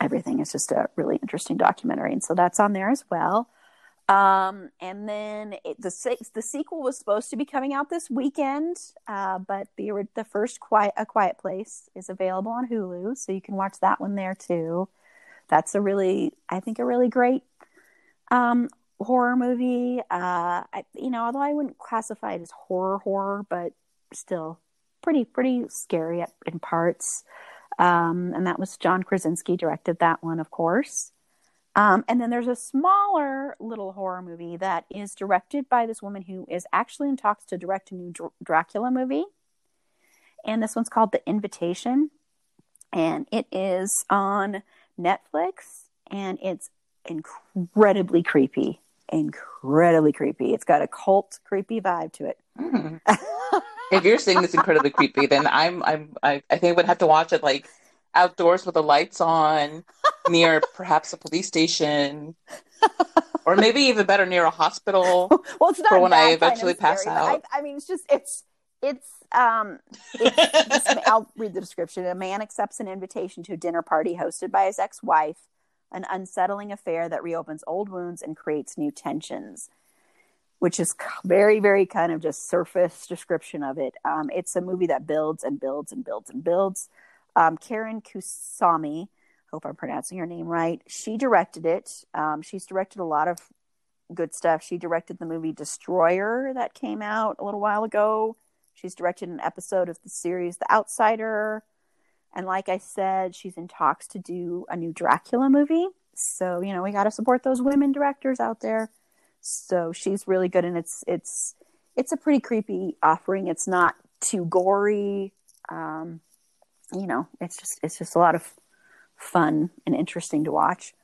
everything. It's just a really interesting documentary. And so that's on there as well. And then the sequel was supposed to be coming out this weekend, but the first A Quiet Place is available on Hulu, so you can watch that one there too. That's a really great horror movie. Although I wouldn't classify it as horror, but still pretty scary in parts. And that was John Krasinski directed that one, of course. And then there's a smaller little horror movie that is directed by this woman who is actually in talks to direct a new Dracula movie. And this one's called The Invitation. And it is on Netflix. And it's incredibly creepy. Incredibly creepy. It's got a cult creepy vibe to it. Mm. If you're saying it's incredibly creepy, then I think I would have to watch it like outdoors with the lights on, near perhaps a police station, or maybe even better, near a hospital. Well, it's not for when I eventually pass out. I mean, it's just, I'll read the description. A man accepts an invitation to a dinner party hosted by his ex-wife, an unsettling affair that reopens old wounds and creates new tensions, which is very, very kind of just surface description of it. It's a movie that builds and builds and builds and builds. Karen Kusami, hope I'm pronouncing her name right, she directed it. She's directed a lot of good stuff. She directed the movie Destroyer that came out a little while ago. She's directed an episode of the series The Outsider. And like I said, she's in talks to do a new Dracula movie. So, you know, we got to support those women directors out there. So she's really good. And it's a pretty creepy offering. It's not too gory. You know, it's just a lot of fun and interesting to watch.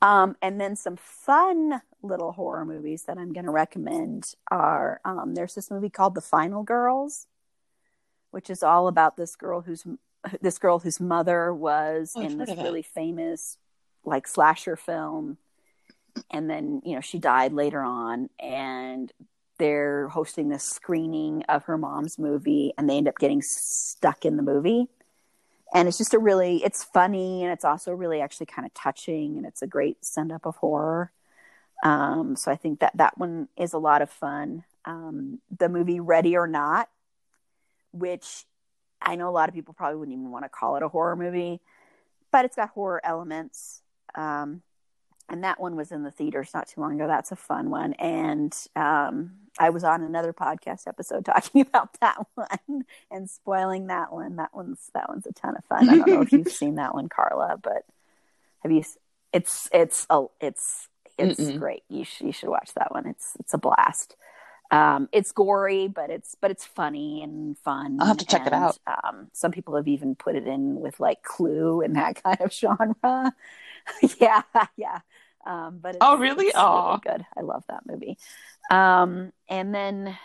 And then some fun little horror movies that I'm going to recommend are, there's this movie called The Final Girls, which is all about this girl whose mother was in this really famous like slasher film. And then, you know, she died later on, and they're hosting this screening of her mom's movie, and they end up getting stuck in the movie. And it's just a really, it's funny, and it's also really actually kind of touching, and it's a great send-up of horror. So I think that that one is a lot of fun. The movie Ready or Not, which I know a lot of people probably wouldn't even want to call it a horror movie, but it's got horror elements. And that one was in the theaters not too long ago. That's a fun one. And I was on another podcast episode talking about that one and spoiling that one. That one's a ton of fun. I don't know if you've seen that one, Carla, but have you? It's great. You should watch that one. It's a blast. It's gory, but it's funny and fun. I'll have to check it out. Some people have even put it in with like Clue and that kind of genre. Yeah. But it's, oh, really? It's really good. I love that movie. And then,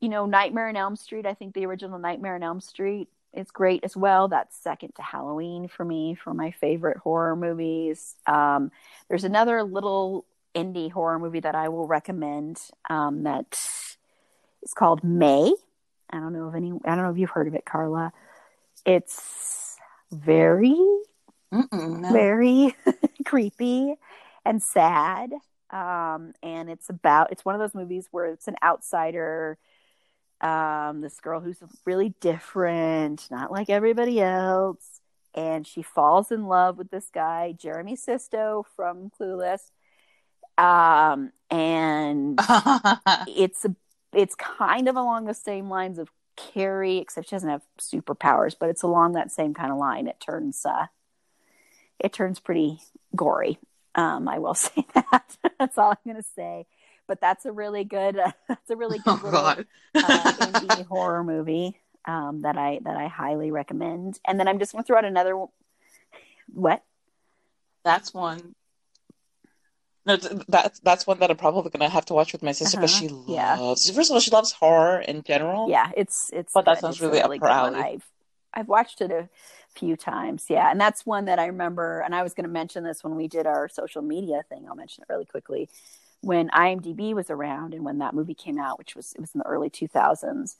you know, Nightmare on Elm Street. I think the original Nightmare on Elm Street is great as well. That's second to Halloween for me for my favorite horror movies. There's another little indie horror movie that I will recommend. That is called May. I don't know if you've heard of it, Carla. It's very creepy and sad. And it's one of those movies where it's an outsider, this girl who's really different, not like everybody else. And she falls in love with this guy, Jeremy Sisto from Clueless. And it's kind of along the same lines of Carrie, except she doesn't have superpowers, but it's along that same kind of line. It turns pretty gory. I will say that. That's all I'm going to say. But that's a really good. That's a really good indie horror movie that I highly recommend. And then I'm just going to throw out another one. What? That's one. No, that's one that I'm probably going to have to watch with my sister because first of all, she loves horror in general. Yeah, it's. But that sounds really up her alley. I've watched it a few times. Yeah. And that's one that I remember. And I was going to mention this when we did our social media thing. I'll mention it really quickly. When IMDb was around and when that movie came out, it was in the early 2000s.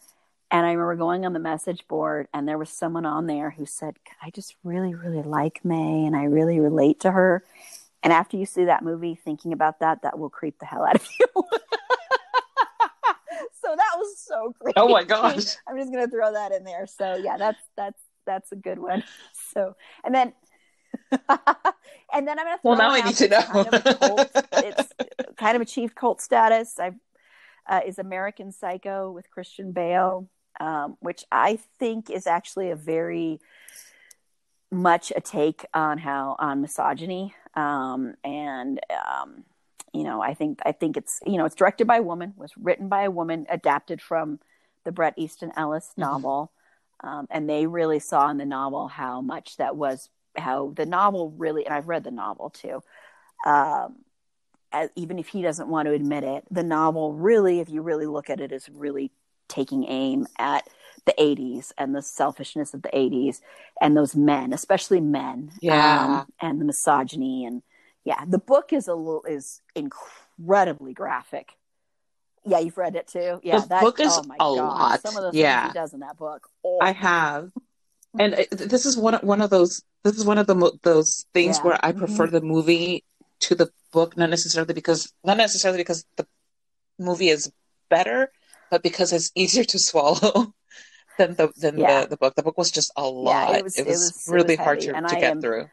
And I remember going on the message board and there was someone on there who said, I just really, really like May and I really relate to her. And after you see that movie, thinking about that will creep the hell out of you. So that was so great. Oh my gosh. I'm just going to throw that in there. So yeah, that's a good one. So, and then, I'm going to throw now I need to know. It's kind of achieved cult status. Is American Psycho with Christian Bale, which I think is actually a very much a take on misogyny. You know, I think it's, you know, it's directed by a woman, was written by a woman, adapted from the Bret Easton Ellis novel. And they really saw in the novel how much that was, how the novel really, and I've read the novel too. Even if he doesn't want to admit it, the novel really, if you really look at it, is really taking aim at the 80s and the selfishness of the 80s and those men, especially men, and the misogyny and, yeah, the book is incredibly graphic. Yeah, you've read it too. Yeah, the book is lot. Some of the things he does in that book. Oh. I have, and this is one of those. This is one of those things where I prefer the movie to the book, not necessarily because the movie is better, but because it's easier to swallow than the book. The book was just a lot. Yeah, it was really hard to get through.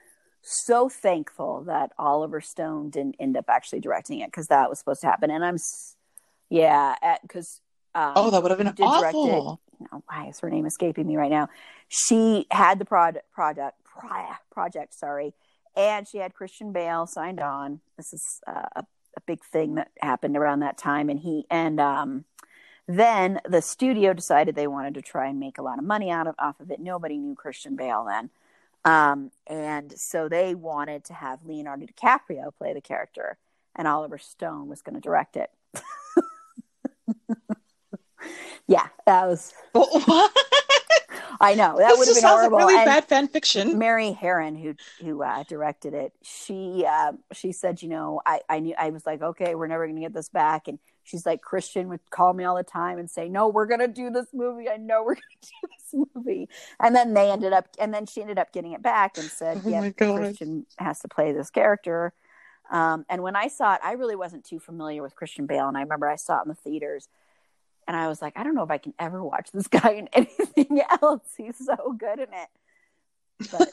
So thankful that Oliver Stone didn't end up actually directing it because that was supposed to happen. And that would have been awful. Why is her name escaping me right now? She had the project, and she had Christian Bale signed on. This is a big thing that happened around that time, and then the studio decided they wanted to try and make a lot of money off of it. Nobody knew Christian Bale then. And so they wanted to have Leonardo DiCaprio play the character and Oliver Stone was going to direct it. Yeah, that was, I know that would have been horrible. Like really and bad fan fiction. Mary Herron, who directed it, she said, you know, I knew, I was like, okay, we're never going to get this back. And she's like, Christian would call me all the time and say, no, we're going to do this movie. I know we're going to do this movie. And then she ended up getting it back and said, yeah, Christian has to play this character. And when I saw it, I really wasn't too familiar with Christian Bale. And I remember I saw it in the theaters. And I was like, I don't know if I can ever watch this guy in anything else. He's so good in it. But...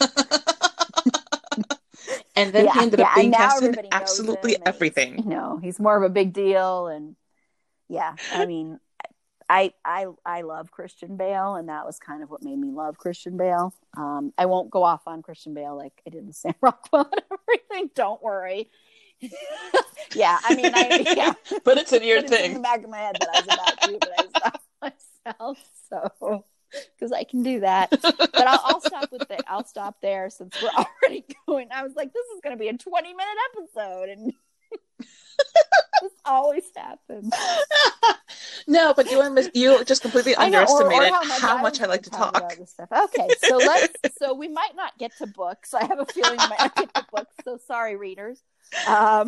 and then he ended up being cast in absolutely everything. You know, he's more of a big deal. And yeah, I mean, I love Christian Bale. And that was kind of what made me love Christian Bale. I won't go off on Christian Bale like I did with Sam Rockwell and everything. Don't worry. Yeah, I mean, but it's in your thing. In the back of my head that I was about to, but I stopped myself. So, because I can do that, but I'll stop with it. I'll stop there since we're already going. I was like, this is going to be a 20-minute episode, and this always happens. No, but you just completely underestimated how much I like to talk about this stuff. Okay, so we might not get to books. I have a feeling we might not get to books. So sorry, readers.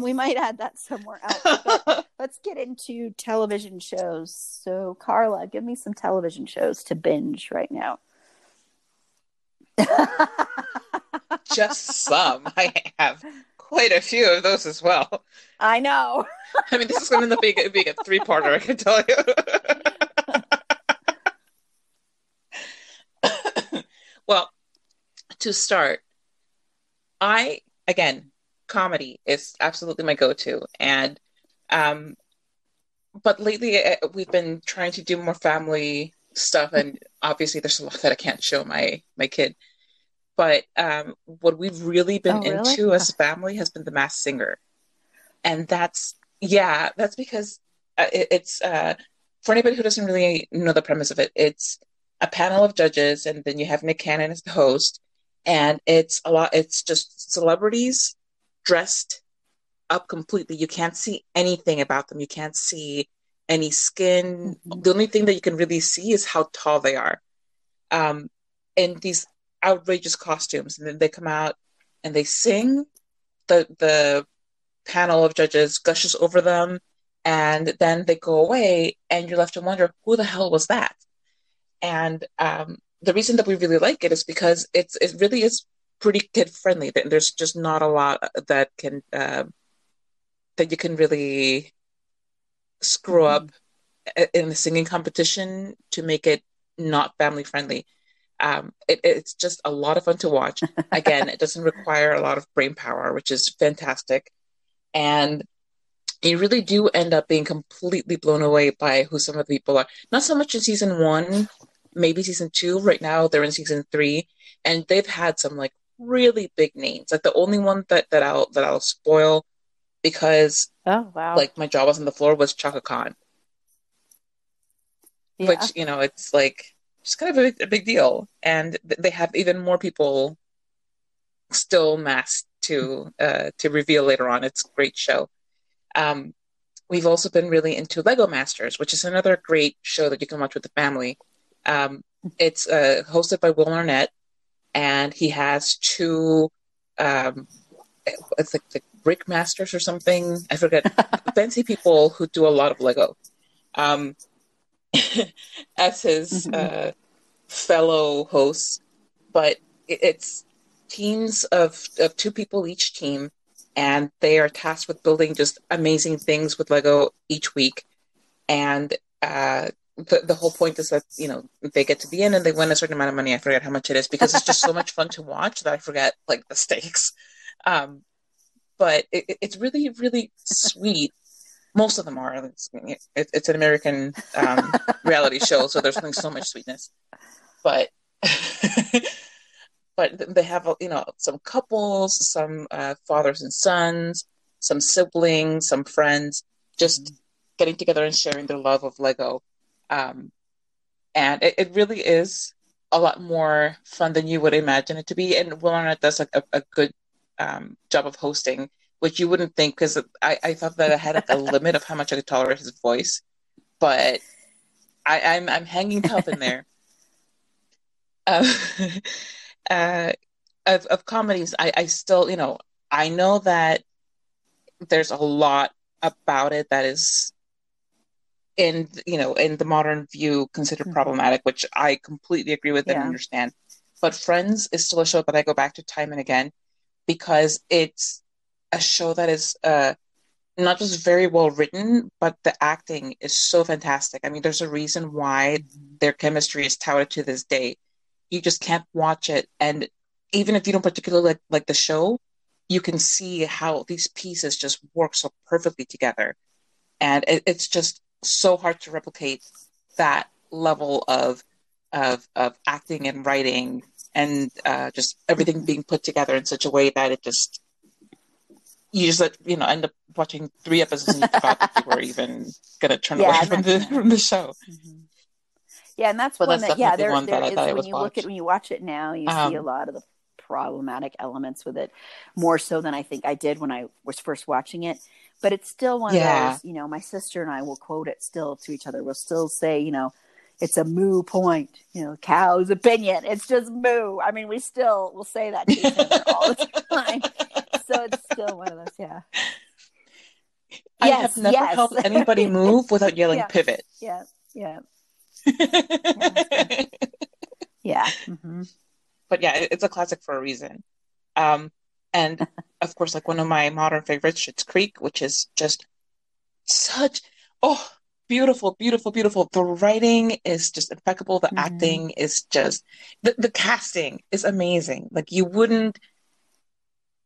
We might add that somewhere else. But let's get into television shows. So, Carla, give me some television shows to binge right now. Just some. I have quite a few of those as well. I know. I mean, this is going to be a three-parter, I can tell you. Well, to start, comedy is absolutely my go-to, and but lately we've been trying to do more family stuff, and obviously there's a lot that I can't show my kid. But what we've really been into as a family has been The Masked Singer, and that's because it's for anybody who doesn't really know the premise of it, it's a panel of judges, and then you have Nick Cannon as the host, and it's a lot. It's just celebrities dressed up completely. You can't see anything about them. You can't see any skin. Mm-hmm. The only thing that you can really see is how tall they are, in these outrageous costumes. And then they come out and they sing. The panel of judges gushes over them, and then they go away, and you're left to wonder, who the hell was that? And the reason that we really like it is because it really is pretty kid friendly. There's just not a lot that can that you can really screw up in the singing competition to make it not family friendly. It's just a lot of fun to watch. Again, it doesn't require a lot of brain power, which is fantastic, and you really do end up being completely blown away by who some of the people are. Not so much in season 1, maybe season 2. Right now they're in season 3, and they've had some like really big names. Like the only one that I'll spoil because like my jaw was on the floor was Chaka Khan, which, you know, it's like just kind of a big deal. And they have even more people still masked to reveal later on. It's a great show. We've also been really into Lego Masters, which is another great show that you can watch with the family. It's hosted by Will Arnett, and he has two, it's like the brick masters or something. I forget. Fancy people who do a lot of Lego, as his fellow hosts. But it's teams of two people each team, and they are tasked with building just amazing things with Lego each week. And the whole point is that, you know, they get to the end and they win a certain amount of money. I forget how much it is because it's just so much fun to watch that I forget like the stakes. But it's really, really sweet. Most of them are. It's an American reality show, so there's so much sweetness. But but they have, you know, some couples, some fathers and sons, some siblings, some friends, just getting together and sharing their love of Lego. And it really is a lot more fun than you would imagine it to be. And Will Arnett does like a good job of hosting, which you wouldn't think, because I thought that I had like, a limit of how much I could tolerate his voice, but I'm hanging tough in there. of comedies, I still, you know, I know that there's a lot about it that is in, you know, in the modern view considered problematic, which I completely agree with and understand. But Friends is still a show that I go back to time and again, because it's a show that is not just very well written, but the acting is so fantastic. I mean, there's a reason why their chemistry is touted to this day. You just can't watch it, and even if you don't particularly like the show, you can see how these pieces just work so perfectly together. And it's just so hard to replicate that level of acting and writing and just everything being put together in such a way that it just, you just, you know, end up watching three episodes and you forgot that you were even going to turn away from the show. Mm-hmm. Yeah, and that's one that, yeah, when you watch it now, you see a lot of the problematic elements with it, more so than I think I did when I was first watching it. But it's still one of those, you know, my sister and I will quote it still to each other. We'll still say, you know, it's a moo point, you know, cow's opinion. It's just moo. I mean, we still will say that to each other all the time. So it's still one of those, I have never helped anybody move without yelling pivot. Yeah, yeah. Yeah. Mm-hmm. But yeah, it's a classic for a reason. And of course, like one of my modern favorites, Schitt's Creek, which is just such beautiful. The writing is just impeccable. The acting is just, the casting is amazing. Like, you wouldn't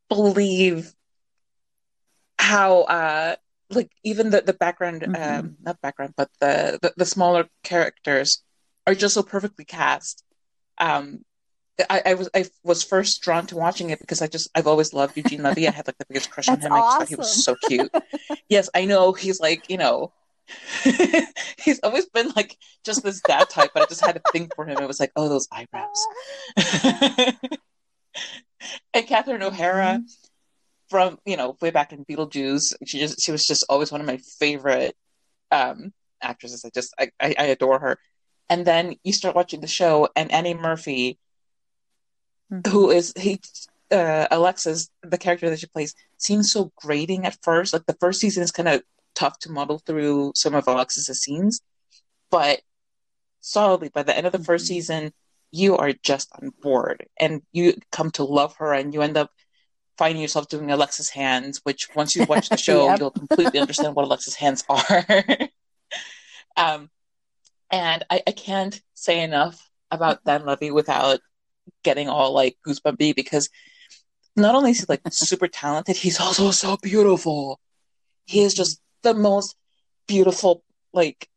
believe how like even the background, not background, but the smaller characters are just so perfectly cast. I was first drawn to watching it because I've always loved Eugene Levy. I had like the biggest crush on him. Awesome. I just thought he was so cute. Yes, I know, he's like, you know, he's always been like just this dad type, but I just had a thing for him. It was like, oh, those eyebrows. And Catherine O'Hara from, you know, way back in Beetlejuice, she was just always one of my favorite actresses. I adore her. And then you start watching the show, and Annie Murphy, who is Alexis, the character that she plays, seems so grating at first. Like, the first season is kind of tough to muddle through some of Alexis's scenes, but solidly by the end of the first season, you are just on board, and you come to love her, and you end up finding yourself doing Alexis hands, which once you watch the show, you'll completely understand what Alexis hands are. And I can't say enough about Dan Levy without getting all like goosebumpy, because not only is he like super talented, he's also so beautiful. He is just the most beautiful like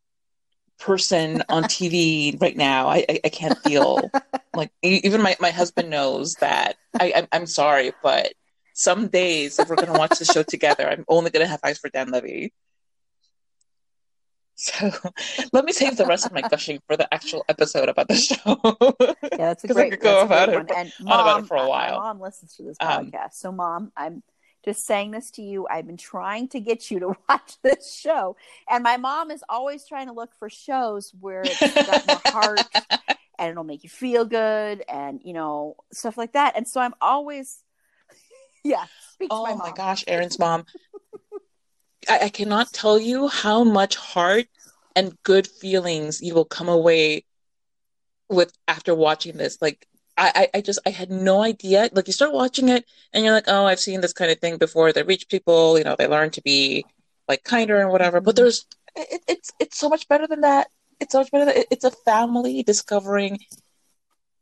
person on TV right now. I can't deal. Like, even my husband knows that. I'm sorry, but some days if we're gonna watch the show together, I'm only gonna have eyes for Dan Levy. So let me save the rest of my gushing for the actual episode about the show. Yeah, that's a great, I could go about it, and Mom, on about it for a while. My mom listens to this podcast. So Mom, I'm just saying this to you. I've been trying to get you to watch this show. And my mom is always trying to look for shows where it's got my heart and it'll make you feel good and, you know, stuff like that. And so I'm always, to my mom. Oh my gosh, Erin's mom. I cannot tell you how much heart and good feelings you will come away with after watching this. Like, I had no idea. Like, you start watching it and you're like, oh, I've seen this kind of thing before. They reach people, you know, they learn to be like kinder and whatever, but it's so much better than that. It's so much better than that. It's a family discovering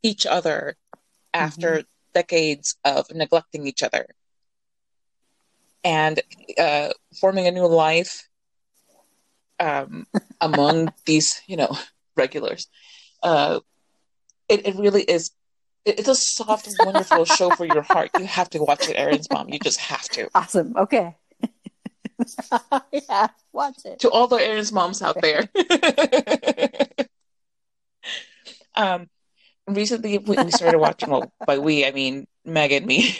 each other after decades of neglecting each other and forming a new life among these, you know, regulars. It really is. It's a soft, wonderful show for your heart. You have to watch it, Erin's mom. You just have to. Awesome. Okay. Yeah, watch it. To all the Erin's moms out there. Recently, we started watching, well, by we, I mean Meg and me,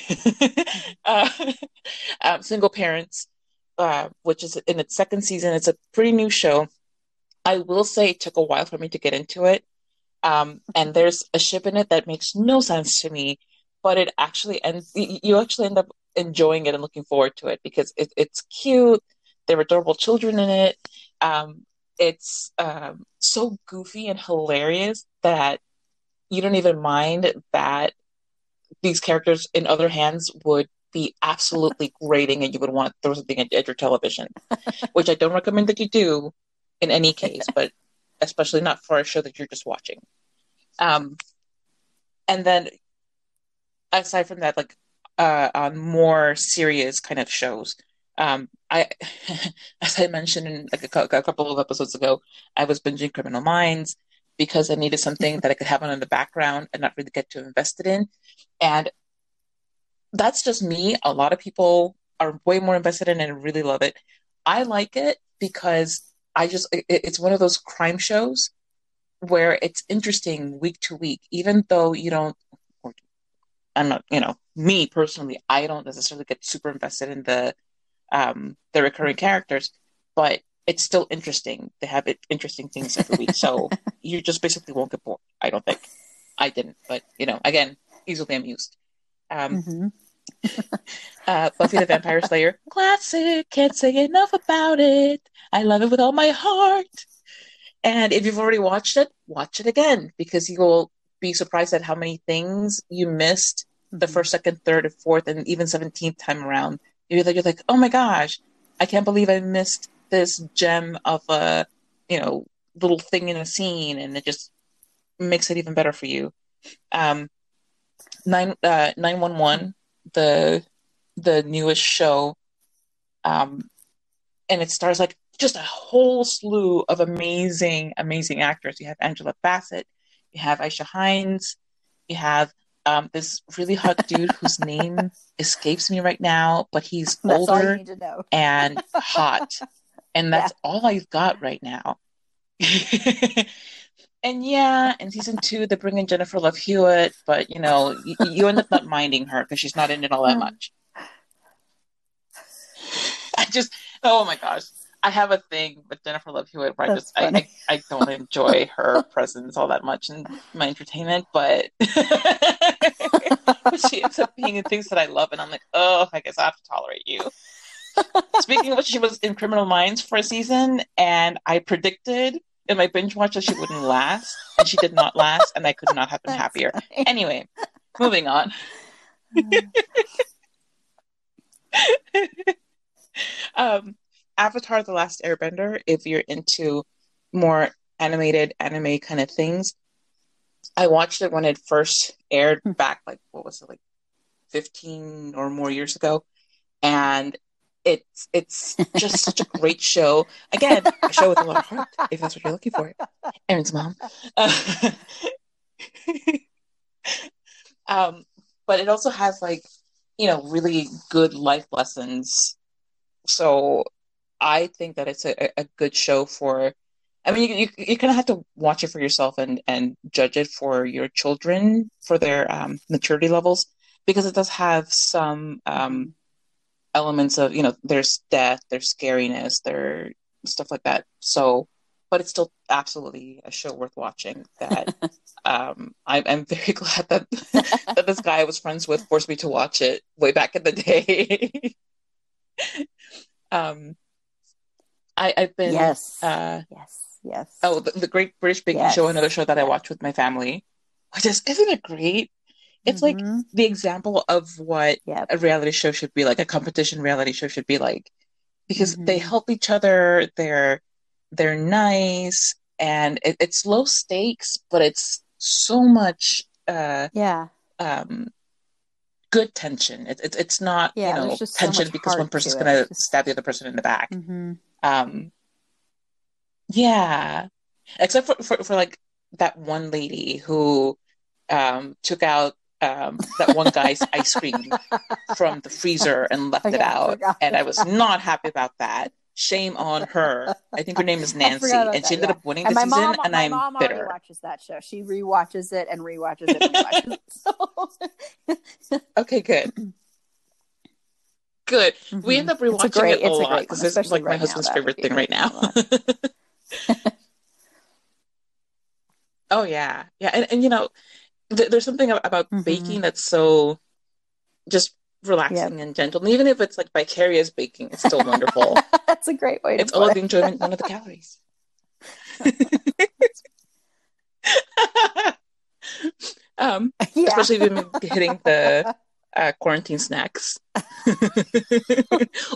Single Parents, which is in its second season. It's a pretty new show. I will say it took a while for me to get into it. And there's a ship in it that makes no sense to me, but it actually ends, you actually end up enjoying it and looking forward to it because it's cute. There are adorable children in it. It's so goofy and hilarious that you don't even mind that these characters in other hands would be absolutely grating and you would want to throw something at your television, which I don't recommend that you do in any case, but especially not for a show that you're just watching. And then aside from that, like on more serious kind of shows, I, as I mentioned in like a couple of episodes ago, I was binging Criminal Minds because I needed something that I could have on in the background and not really get too invested in. And that's just me. A lot of people are way more invested in it and really love it. I like it because it's one of those crime shows where it's interesting week to week, even though me personally, I don't necessarily get super invested in the recurring characters, but it's still interesting. They have interesting things every week. So you just basically won't get bored. I don't think I didn't, but again, easily amused. Buffy the Vampire Slayer, classic, can't say enough about it. I love it with all my heart. And if you've already watched it, watch it again, because you will be surprised at how many things you missed the first, second, third, and fourth, and even 17th time around. You're like, oh my gosh, I can't believe I missed this gem of a little thing in a scene, and it just makes it even better for you. 911, the newest show, and it stars like just a whole slew of amazing actors. You have Angela Bassett, you have Aisha Hines, you have this really hot dude whose name escapes me right now, but he's older, all you need to know. And hot, and that's all I've got right now. And in season 2, they bring in Jennifer Love Hewitt, but you end up not minding her because she's not in it all that much. Oh my gosh, I have a thing with Jennifer Love Hewitt where I don't enjoy her presence all that much in my entertainment, but she ends up being in things that I love, and I'm like, oh, I guess I have to tolerate you. Speaking of which, she was in Criminal Minds for a season, and I predicted in my binge watch that she wouldn't last, and she did not last, and I could not have been happier. Funny. Anyway, moving on. Avatar: The Last Airbender, if you're into more anime kind of things. I watched it when it first aired back, 15 or more years ago, and it's just such a great show. Again, a show with a lot of heart, if that's what you're looking for. Aaron's mom. But it also has really good life lessons. So I think that it's a good show for, you kind of have to watch it for yourself and judge it for your children, for their maturity levels, because it does have some elements of, there's death, there's scariness, there's stuff like that. So, but it's still absolutely a show worth watching that I'm very glad that this guy I was friends with forced me to watch it way back in the day. I've been yes. Oh, the Great British Baking Show, another show that I watch with my family, which isn't it great? It's like the example of what a reality show should be like, a competition reality show should be like, because they help each other. They're nice, and it's low stakes, but it's so much good tension. It's not tension so because one person's gonna stab the other person in the back. Except for like that one lady who took out that one guy's ice cream from the freezer and left it out, and I was not happy about that. Shame on her. I think her name is Nancy, and she ended up winning the season, and I'm bitter. My mom watches that show. She rewatches it and rewatches it and rewatches it. Okay, good. Mm-hmm. We end up rewatching it a lot because this is like my husband's favorite thing right now. Oh yeah. Yeah. And you know, there's something about baking that's so just relaxing and gentle. And even if it's like vicarious baking, it's still wonderful. That's a great way to It's all of the enjoyment, none of the calories. Especially if you're hitting the quarantine snacks.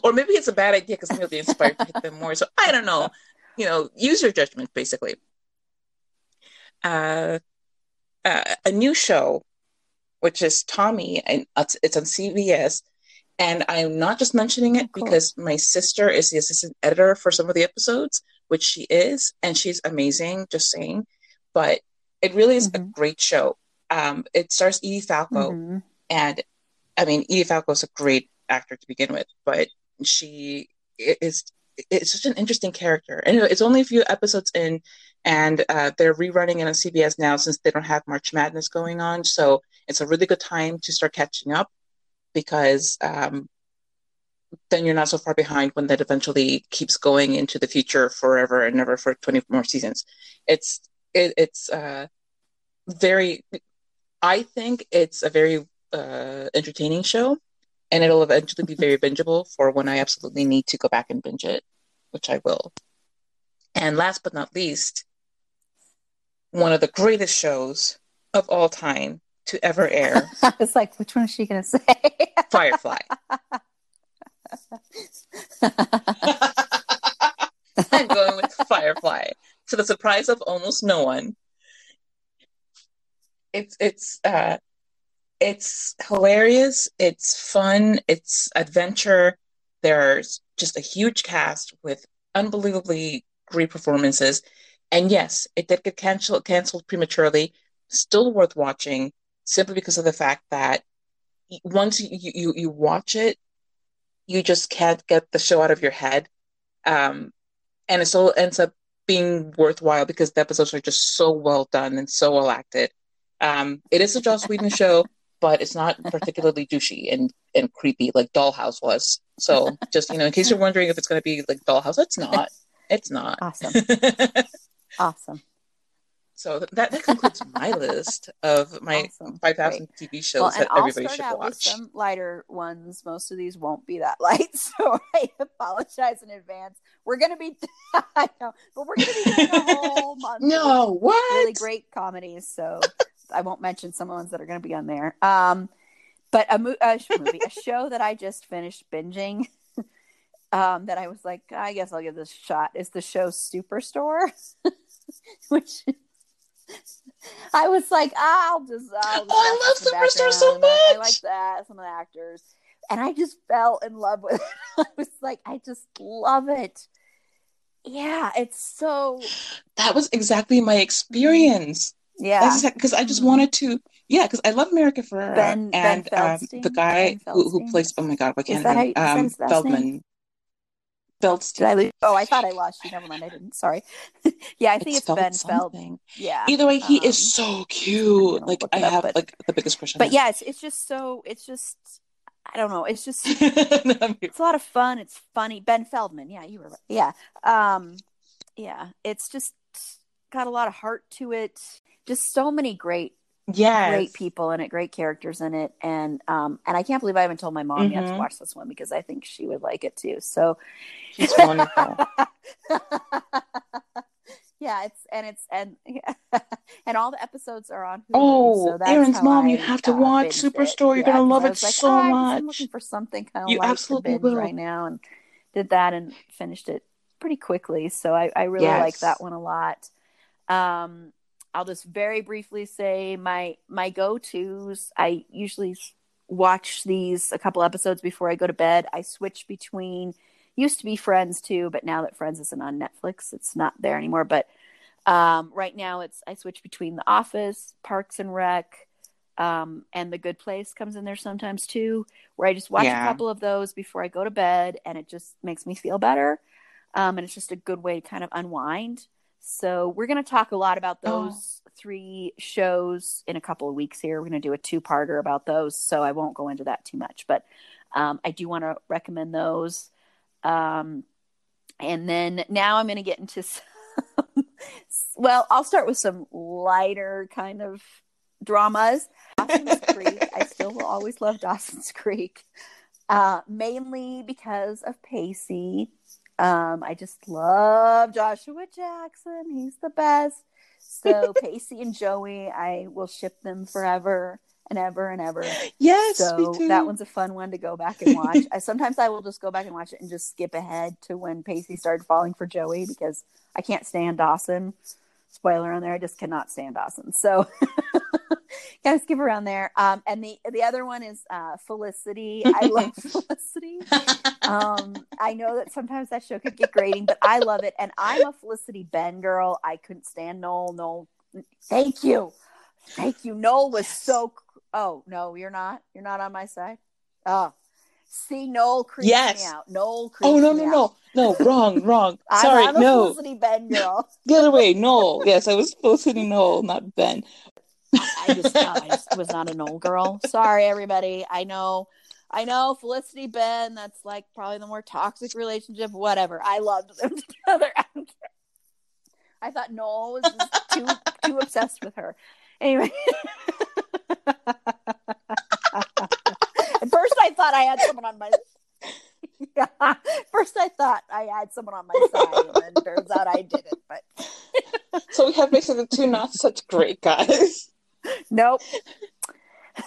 Or maybe it's a bad idea because you'll be inspired to hit them more. So I don't know. You know, use your judgment, basically. A new show, which is Tommy, and it's on CBS. And I'm not just mentioning it because my sister is the assistant editor for some of the episodes, which she is, and she's amazing, just saying. But it really is a great show. It stars Edie Falco. And, I mean, Edie Falco is a great actor to begin with, but she is... It's such an interesting character. And it's only a few episodes in, and they're rerunning it on CBS now since they don't have March Madness going on. So it's a really good time to start catching up because then you're not so far behind when that eventually keeps going into the future forever and ever for 20 more seasons. It's very, I think it's a very entertaining show. And it'll eventually be very bingeable for when I absolutely need to go back and binge it, which I will. And last but not least, one of the greatest shows of all time to ever air. I was like, which one is she going to say? Firefly. I'm going with Firefly. To the surprise of almost no one. It's hilarious. It's fun. It's adventure. There's just a huge cast with unbelievably great performances. And yes, it did get canceled prematurely. Still worth watching simply because of the fact that once you watch it, you just can't get the show out of your head. And it still ends up being worthwhile because the episodes are just so well done and so well acted. It is a Joss Whedon show. But it's not particularly douchey and creepy like Dollhouse was. So just, you know, in case you're wondering if it's going to be like Dollhouse, it's not. It's not. Awesome. Awesome. So that concludes my list of my 5,000 TV shows that everybody should watch. With some lighter ones. Most of these won't be that light, so I apologize in advance. We're going to be, I know, but we're going to be doing a whole month. No, what? Really great comedies, so... I won't mention some ones that are going to be on there. But a show that I just finished binging that I was like, I guess I'll give this a shot, is the show Superstore, which I was like, I'll just oh, I love Superstore so much. I like that, some of the actors. And I just fell in love with it. I was like, I just love it. Yeah, it's so. That was exactly my experience. Yeah, because I just wanted to. Yeah, because I love America Ferrera and the guy who plays. Oh my God, what can't I? Feldman. Feldstein. Oh, I thought I lost you. Never mind, I didn't. Sorry. Yeah, I think it's Ben Feldman. Yeah. Either way, he is so cute. Like I have like the biggest crush on him. But yeah, it's just so. It's just. I don't know. It's just. It's a lot of fun. It's funny. Ben Feldman. Yeah, you were right. Yeah. Yeah. It's just got a lot of heart to it. Just so many great people in it, great characters in it. And I can't believe I haven't told my mom yet to watch this one because I think she would like it too. So she's wonderful. Yeah, and all the episodes are on Hulu. Oh, so Aaron's mom, you have to watch Superstore. You're gonna love it so much. I'm looking for something kind of you absolutely will right now, and did that and finished it pretty quickly. So I really like that one a lot. I'll just very briefly say my go-tos. I usually watch these a couple episodes before I go to bed. I switch between, used to be Friends too, but now that Friends isn't on Netflix, it's not there anymore. But right now I switch between The Office, Parks and Rec, and The Good Place comes in there sometimes too, where I just watch a couple of those before I go to bed, and it just makes me feel better. And it's just a good way to kind of unwind. So we're going to talk a lot about those three shows in a couple of weeks here. We're going to do a two-parter about those, so I won't go into that too much. But I do want to recommend those. And then now I'm going to get into some Well, I'll start with some lighter kind of dramas. Dawson's Creek. I still will always love Dawson's Creek, mainly because of Pacey. I just love Joshua Jackson. He's the best. So Pacey and Joey, I will ship them forever and ever and ever. Yes, so me too. That one's a fun one to go back and watch. Sometimes I will just go back and watch it and just skip ahead to when Pacey started falling for Joey, because I can't stand Dawson. Spoiler on there, I just cannot stand Dawson. So gotta skip around there. And the other one is Felicity. I love Felicity. I know that sometimes that show could get grating, but I love it. And I'm a Felicity Ben girl. I couldn't stand Noel. Noel, thank you. Thank you. Noel was so... Oh, no, you're not. You're not on my side. Oh, see, Noel creeps me out. Noel creeps me out. Oh, no, no, no. No, wrong. Sorry, I'm a Felicity Ben girl. Get away, Noel. Yes, I was Felicity Noel, not Ben. I just was not an old girl. Sorry, everybody. I know Felicity Ben, that's like probably the more toxic relationship, whatever. I loved them together. I don't care. I thought Noel was just too obsessed with her. Anyway. At first I thought I had someone on my side, and then turns out I didn't, but so we have basically two not such great guys. Nope.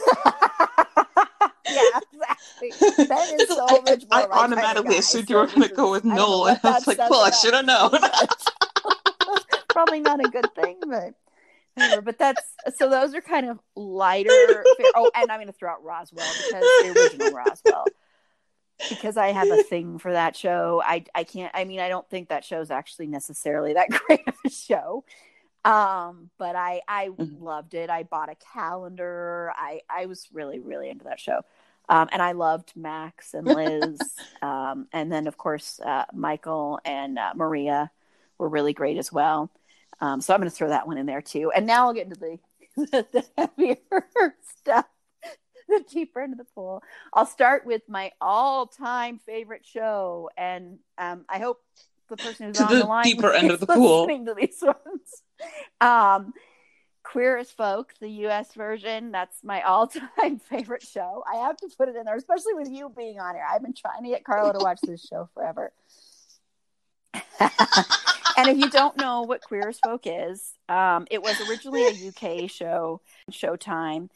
Yeah, exactly. That is so much more. I automatically assumed you were going to go with Noel, and I was like, well, I should have known. Probably not a good thing, but whatever. But that's so. Those are kind of lighter. Oh, and I'm going to throw out Roswell, because the original Roswell, because I have a thing for that show. I can't. I mean, I don't think that show's actually necessarily that great of a show. But I loved it. I bought a calendar. I was really, really into that show. And I loved Max and Liz. And then, of course, Michael and Maria were really great as well. So I'm going to throw that one in there, too. And now I'll get into the heavier stuff, the deeper into the pool. I'll start with my all-time favorite show. And I hope the person who's on the line deeper end of the pool to these ones. Queer as Folk, the US version, that's my all-time favorite show. I have to put it in there, especially with you being on here. I've been trying to get Carla to watch this show forever. And if you don't know what Queer as Folk is, it was originally a UK show, Showtime,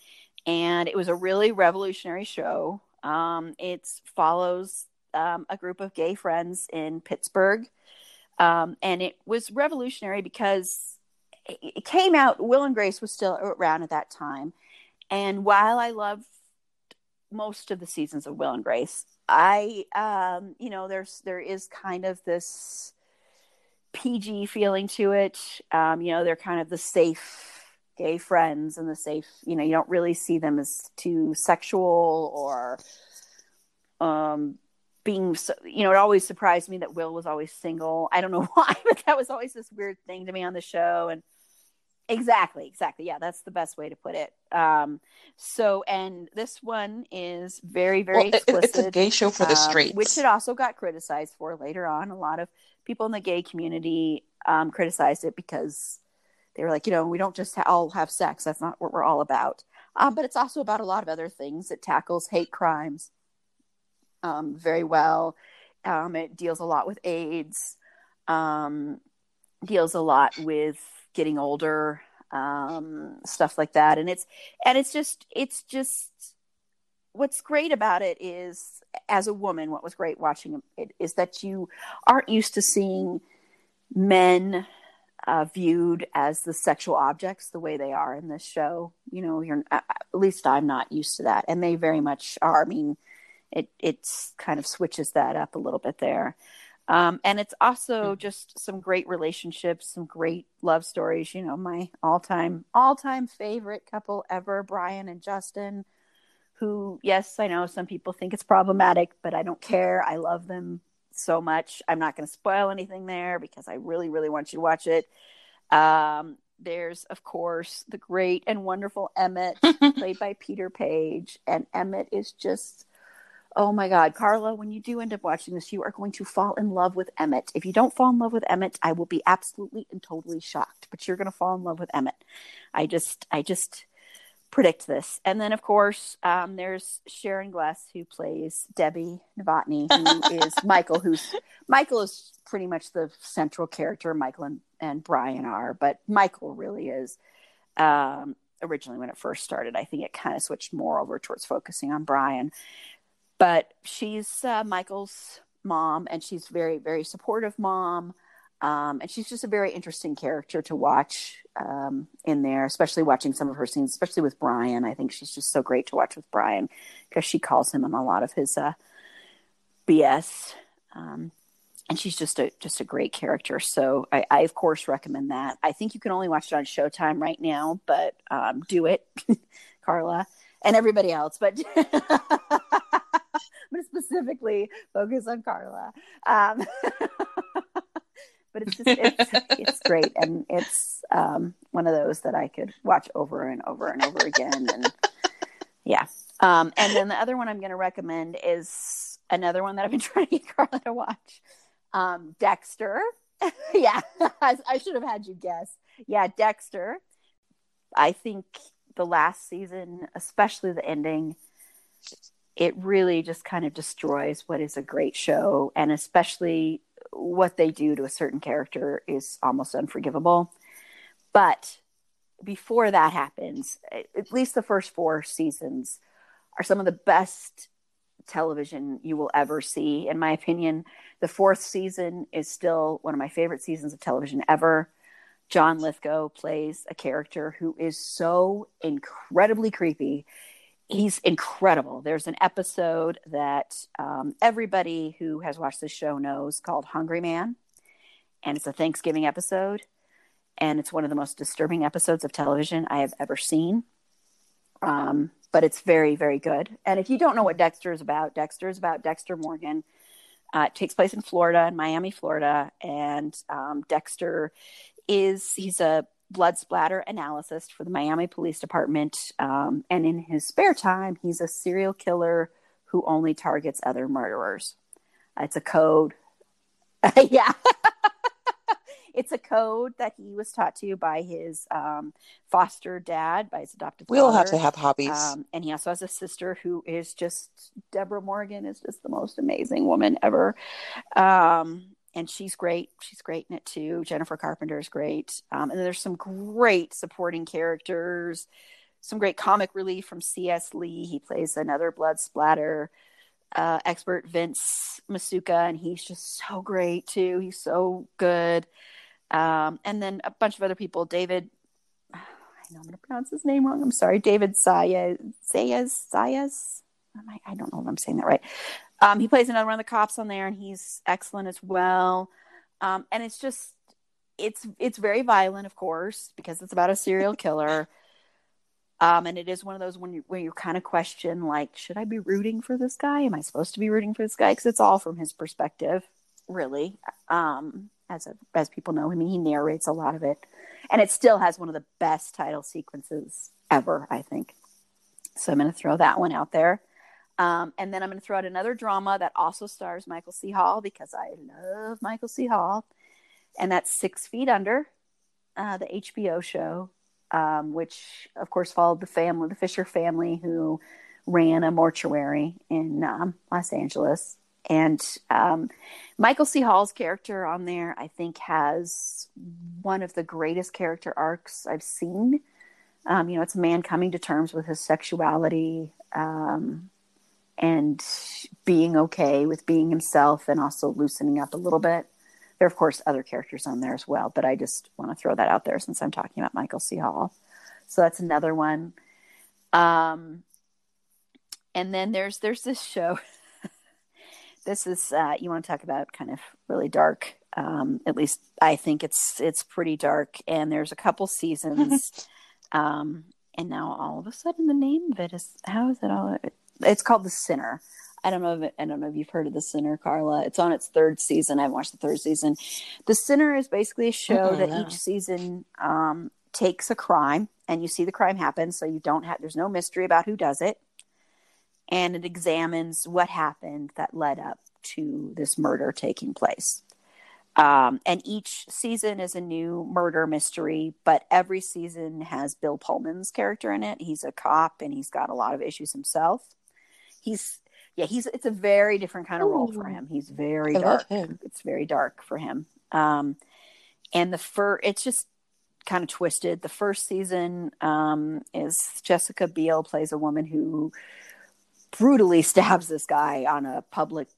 and it was a really revolutionary show. It follows a group of gay friends in Pittsburgh, and it was revolutionary because it came out, Will and Grace was still around at that time, and while I loved most of the seasons of Will and Grace, I there is kind of this PG feeling to it. They're kind of the safe gay friends and the safe, you don't really see them as too sexual or being, it always surprised me that Will was always single. I don't know why, but that was always this weird thing to me on the show. And exactly. Yeah, that's the best way to put it. And this one is very, very explicit. It's a gay show for the straights. Which it also got criticized for later on. A lot of people in the gay community criticized it because they were like, we don't just all have sex. That's not what we're all about. But it's also about a lot of other things. It tackles hate crimes very well. It deals a lot with AIDS, deals a lot with getting older, stuff like that. And it's just what's great about it is, as a woman, what was great watching it is that you aren't used to seeing men viewed as the sexual objects the way they are in this show. You're at least I'm not used to that, and they very much are. I mean, it's kind of switches that up a little bit there. And it's also just some great relationships, some great love stories. My all-time favorite couple ever, Brian and Justin, who, yes, I know some people think it's problematic, but I don't care. I love them so much. I'm not going to spoil anything there because I really, really want you to watch it. There's, of course, the great and wonderful Emmett, played by Peter Page. And Emmett is just Oh my God, Carla, when you do end up watching this, you are going to fall in love with Emmett. If you don't fall in love with Emmett, I will be absolutely and totally shocked, but you're going to fall in love with Emmett. I just predict this. And then, of course, there's Sharon Glass, who plays Debbie Novotny, who is Michael, Michael is pretty much the central character. Michael and Brian are, but Michael really is. Originally, when it first started, I think it kind of switched more over towards focusing on Brian. But she's Michael's mom, and she's very, very supportive mom. And she's just a very interesting character to watch in there, especially watching some of her scenes, especially with Brian. I think she's just so great to watch with Brian because she calls him on a lot of his BS. And she's just a great character. So I, of course, recommend that. I think you can only watch it on Showtime right now, but do it, Carla, and everybody else. But I'm going to specifically focus on Carla. But it's just it's great, and it's one of those that I could watch over and over and over again. And yeah, and then the other one I'm going to recommend is another one that I've been trying to get Carla to watch, Dexter. Yeah, I should have had you guess. Yeah, Dexter. I think the last season, especially the ending, it really just kind of destroys what is a great show, and especially what they do to a certain character is almost unforgivable. But before that happens, at least the first four seasons are some of the best television you will ever see. In my opinion, the fourth season is still one of my favorite seasons of television ever. John Lithgow plays a character who is so incredibly creepy. He's incredible. There's an episode that everybody who has watched this show knows called Hungry Man. And it's a Thanksgiving episode. And it's one of the most disturbing episodes of television I have ever seen. But it's very, very good. And if you don't know what Dexter is about Dexter Morgan. It takes place in Florida, in Miami, Florida. And Dexter he's a blood splatter analyst for the Miami Police Department. And in his spare time, he's a serial killer who only targets other murderers. It's a code. Yeah. It's a code that he was taught to by his foster dad, by his adoptive father. We all have to have hobbies. And he also has a sister who is just, Deborah Morgan is just the most amazing woman ever. And she's great. She's great in it, too. Jennifer Carpenter is great. And there's some great supporting characters, some great comic relief from C.S. Lee. He plays another blood splatter expert, Vince Masuka, and he's just so great, too. He's so good. And then a bunch of other people. I know I'm going to pronounce his name wrong. I'm sorry. David Sayas? I don't know if I'm saying that right. He plays another one of the cops on there, and he's excellent as well. And it's just, it's very violent, of course, because it's about a serial killer. And it is one of those when you kind of question, like, should I be rooting for this guy? Am I supposed to be rooting for this guy? Because it's all from his perspective, really. As people know, I mean, he narrates a lot of it, and it still has one of the best title sequences ever, I think. So I'm going to throw that one out there. And then I'm going to throw out another drama that also stars Michael C. Hall, because I love Michael C. Hall. And that's 6 Feet Under, the HBO show, which, of course, followed the Fisher family, who ran a mortuary in Los Angeles. And Michael C. Hall's character on there, I think, has one of the greatest character arcs I've seen. It's a man coming to terms with his sexuality, and being okay with being himself, and also loosening up a little bit. There are, of course, other characters on there as well, but I just want to throw that out there since I'm talking about Michael C. Hall. So that's another one. And then there's this show. This is, you want to talk about kind of really dark. At least I think it's pretty dark. And there's a couple seasons. And now all of a sudden the name of it is, how is it all? It's called The Sinner. I don't know if you've heard of The Sinner, Carla. It's on its third season. I haven't watched the third season. The Sinner is basically a show that each season takes a crime, and you see the crime happen. So there's no mystery about who does it. and it examines what happened that led up to this murder taking place. And each season is a new murder mystery, but every season has Bill Pullman's character in it. He's a cop and he's got a lot of issues himself. It's a very different kind of role for him. He's very dark. It's very dark for him. And it's just kind of twisted. The first season is Jessica Biel plays a woman who brutally stabs this guy on a public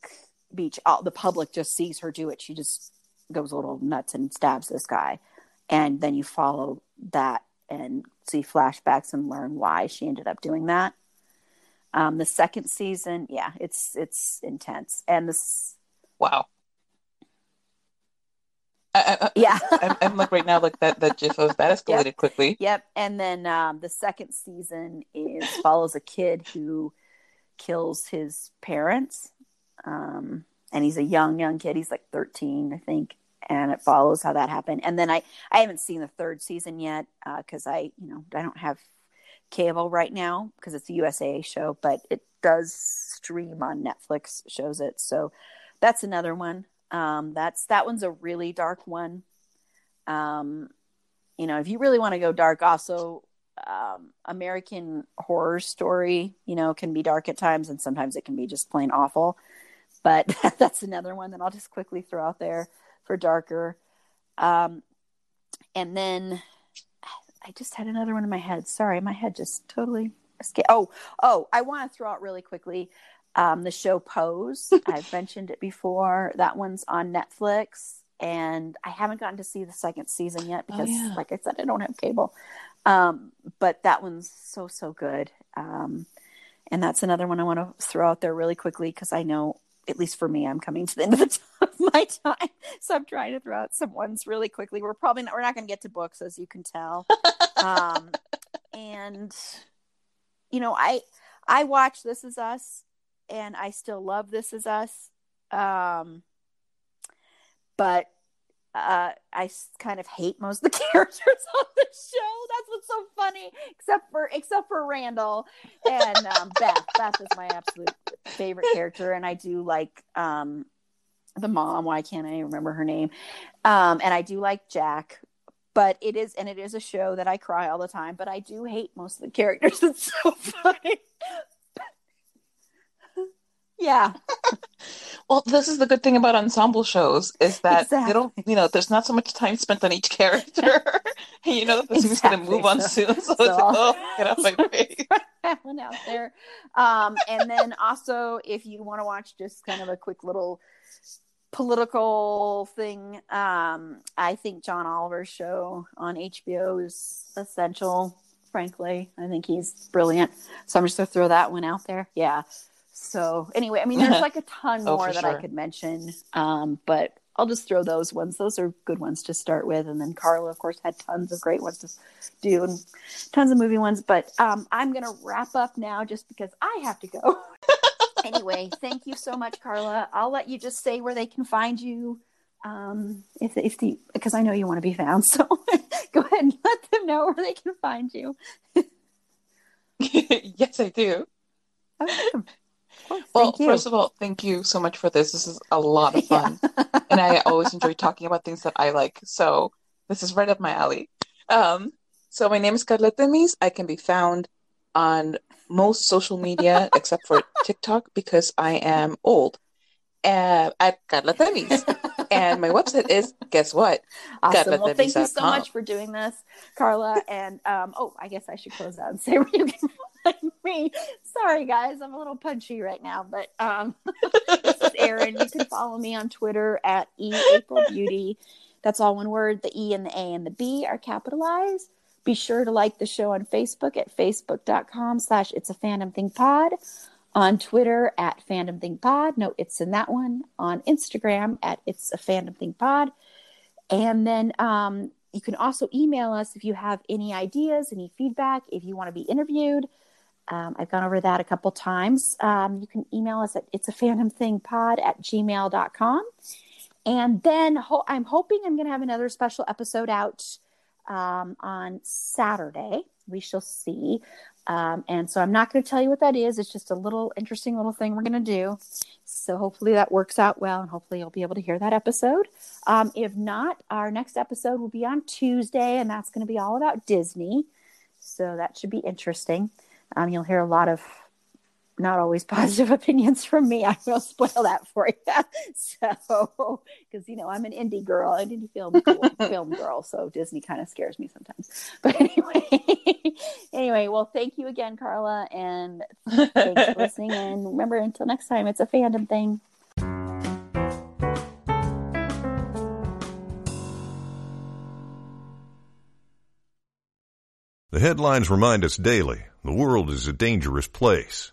beach. The public just sees her do it. She just goes a little nuts and stabs this guy. And then you follow that and see flashbacks and learn why she ended up doing that. The second season, it's intense. And this, wow. I'm like right now, like that just escalated quickly. Yep. And then the second season follows a kid who kills his parents. And he's a young kid. He's like 13, I think. And it follows how that happened. And then I haven't seen the third season yet because I don't have cable right now because it's a USA show, but it does stream on Netflix, shows it. So that's another one. That one's a really dark one. If you really want to go dark, also, American Horror Story, can be dark at times, and sometimes it can be just plain awful. But that's another one that I'll just quickly throw out there for darker. And then I just had another one in my head. Sorry, my head just totally escaped. Oh, I want to throw out really quickly the show Pose. I've mentioned it before. That one's on Netflix, and I haven't gotten to see the second season yet because, like I said, I don't have cable. But that one's so good. And that's another one I want to throw out there really quickly because I know, at least for me, I'm coming to the end of my time. So I'm trying to throw out some ones really quickly. We're not going to get to books, as you can tell. And, I watch This Is Us and I still love This Is Us. But I kind of hate most of the characters on the show. That's what's so funny, except for Randall and Beth. Beth is my absolute favorite character, and I do like the mom. Why can't I remember her name? And I do like Jack, but it is a show that I cry all the time. But I do hate most of the characters. It's so funny. Yeah. Well, this is the good thing about ensemble shows is that they don't, there's not so much time spent on each character. The series is going to move on soon. So it's get off my face. That one out there. And then also, if you want to watch just kind of a quick little political thing, I think John Oliver's show on HBO is essential, frankly. I think he's brilliant. So I'm just going to throw that one out there. Yeah. So anyway, there's like a ton more that I could mention, but I'll just throw those ones. Those are good ones to start with. And then Carla, of course, had tons of great ones to do and tons of movie ones. But I'm going to wrap up now just because I have to go. Anyway, thank you so much, Carla. I'll let you just say where they can find you because I know you want to be found. So go ahead and let them know where they can find you. Yes, I do. Awesome. Well, first of all, thank you so much for this. This is a lot of fun. Yeah. And I always enjoy talking about things that I like. So this is right up my alley. So my name is Carleta Miz. I can be found on most social media except for TikTok because I am old. At Carleta Miz. And my website is, guess what? Awesome. Well, thank you so much for doing this, Carla. And, I guess I should close out and say where you can find me. Sorry, guys. I'm a little punchy right now. But this is Erin. You can follow me on Twitter at eAprilBeauty. That's all one word. The E and the A and the B are capitalized. Be sure to like the show on Facebook at facebook.com/itsafandom-thing-pod. On Twitter at Fandom Thing Pod. No, it's in that one. On Instagram at It's a Fandom Thing Pod. And then you can also email us if you have any ideas, any feedback, if you want to be interviewed. I've gone over that a couple times. You can email us at itsafandomthingpod@gmail.com. And then I'm hoping I'm going to have another special episode out on Saturday. We shall see. And so I'm not going to tell you what that is. It's just a little interesting little thing we're going to do. So hopefully that works out well, and hopefully you'll be able to hear that episode. If not, our next episode will be on Tuesday, and that's going to be all about Disney. So that should be interesting. You'll hear a lot of not always positive opinions from me. I will spoil that for you. So, because, you know, I'm an indie girl, an indie film girl. So Disney kind of scares me sometimes. But anyway, well, thank you again, Carla. And thanks for listening. And remember, until next time, it's a fandom thing. The headlines remind us daily, the world is a dangerous place.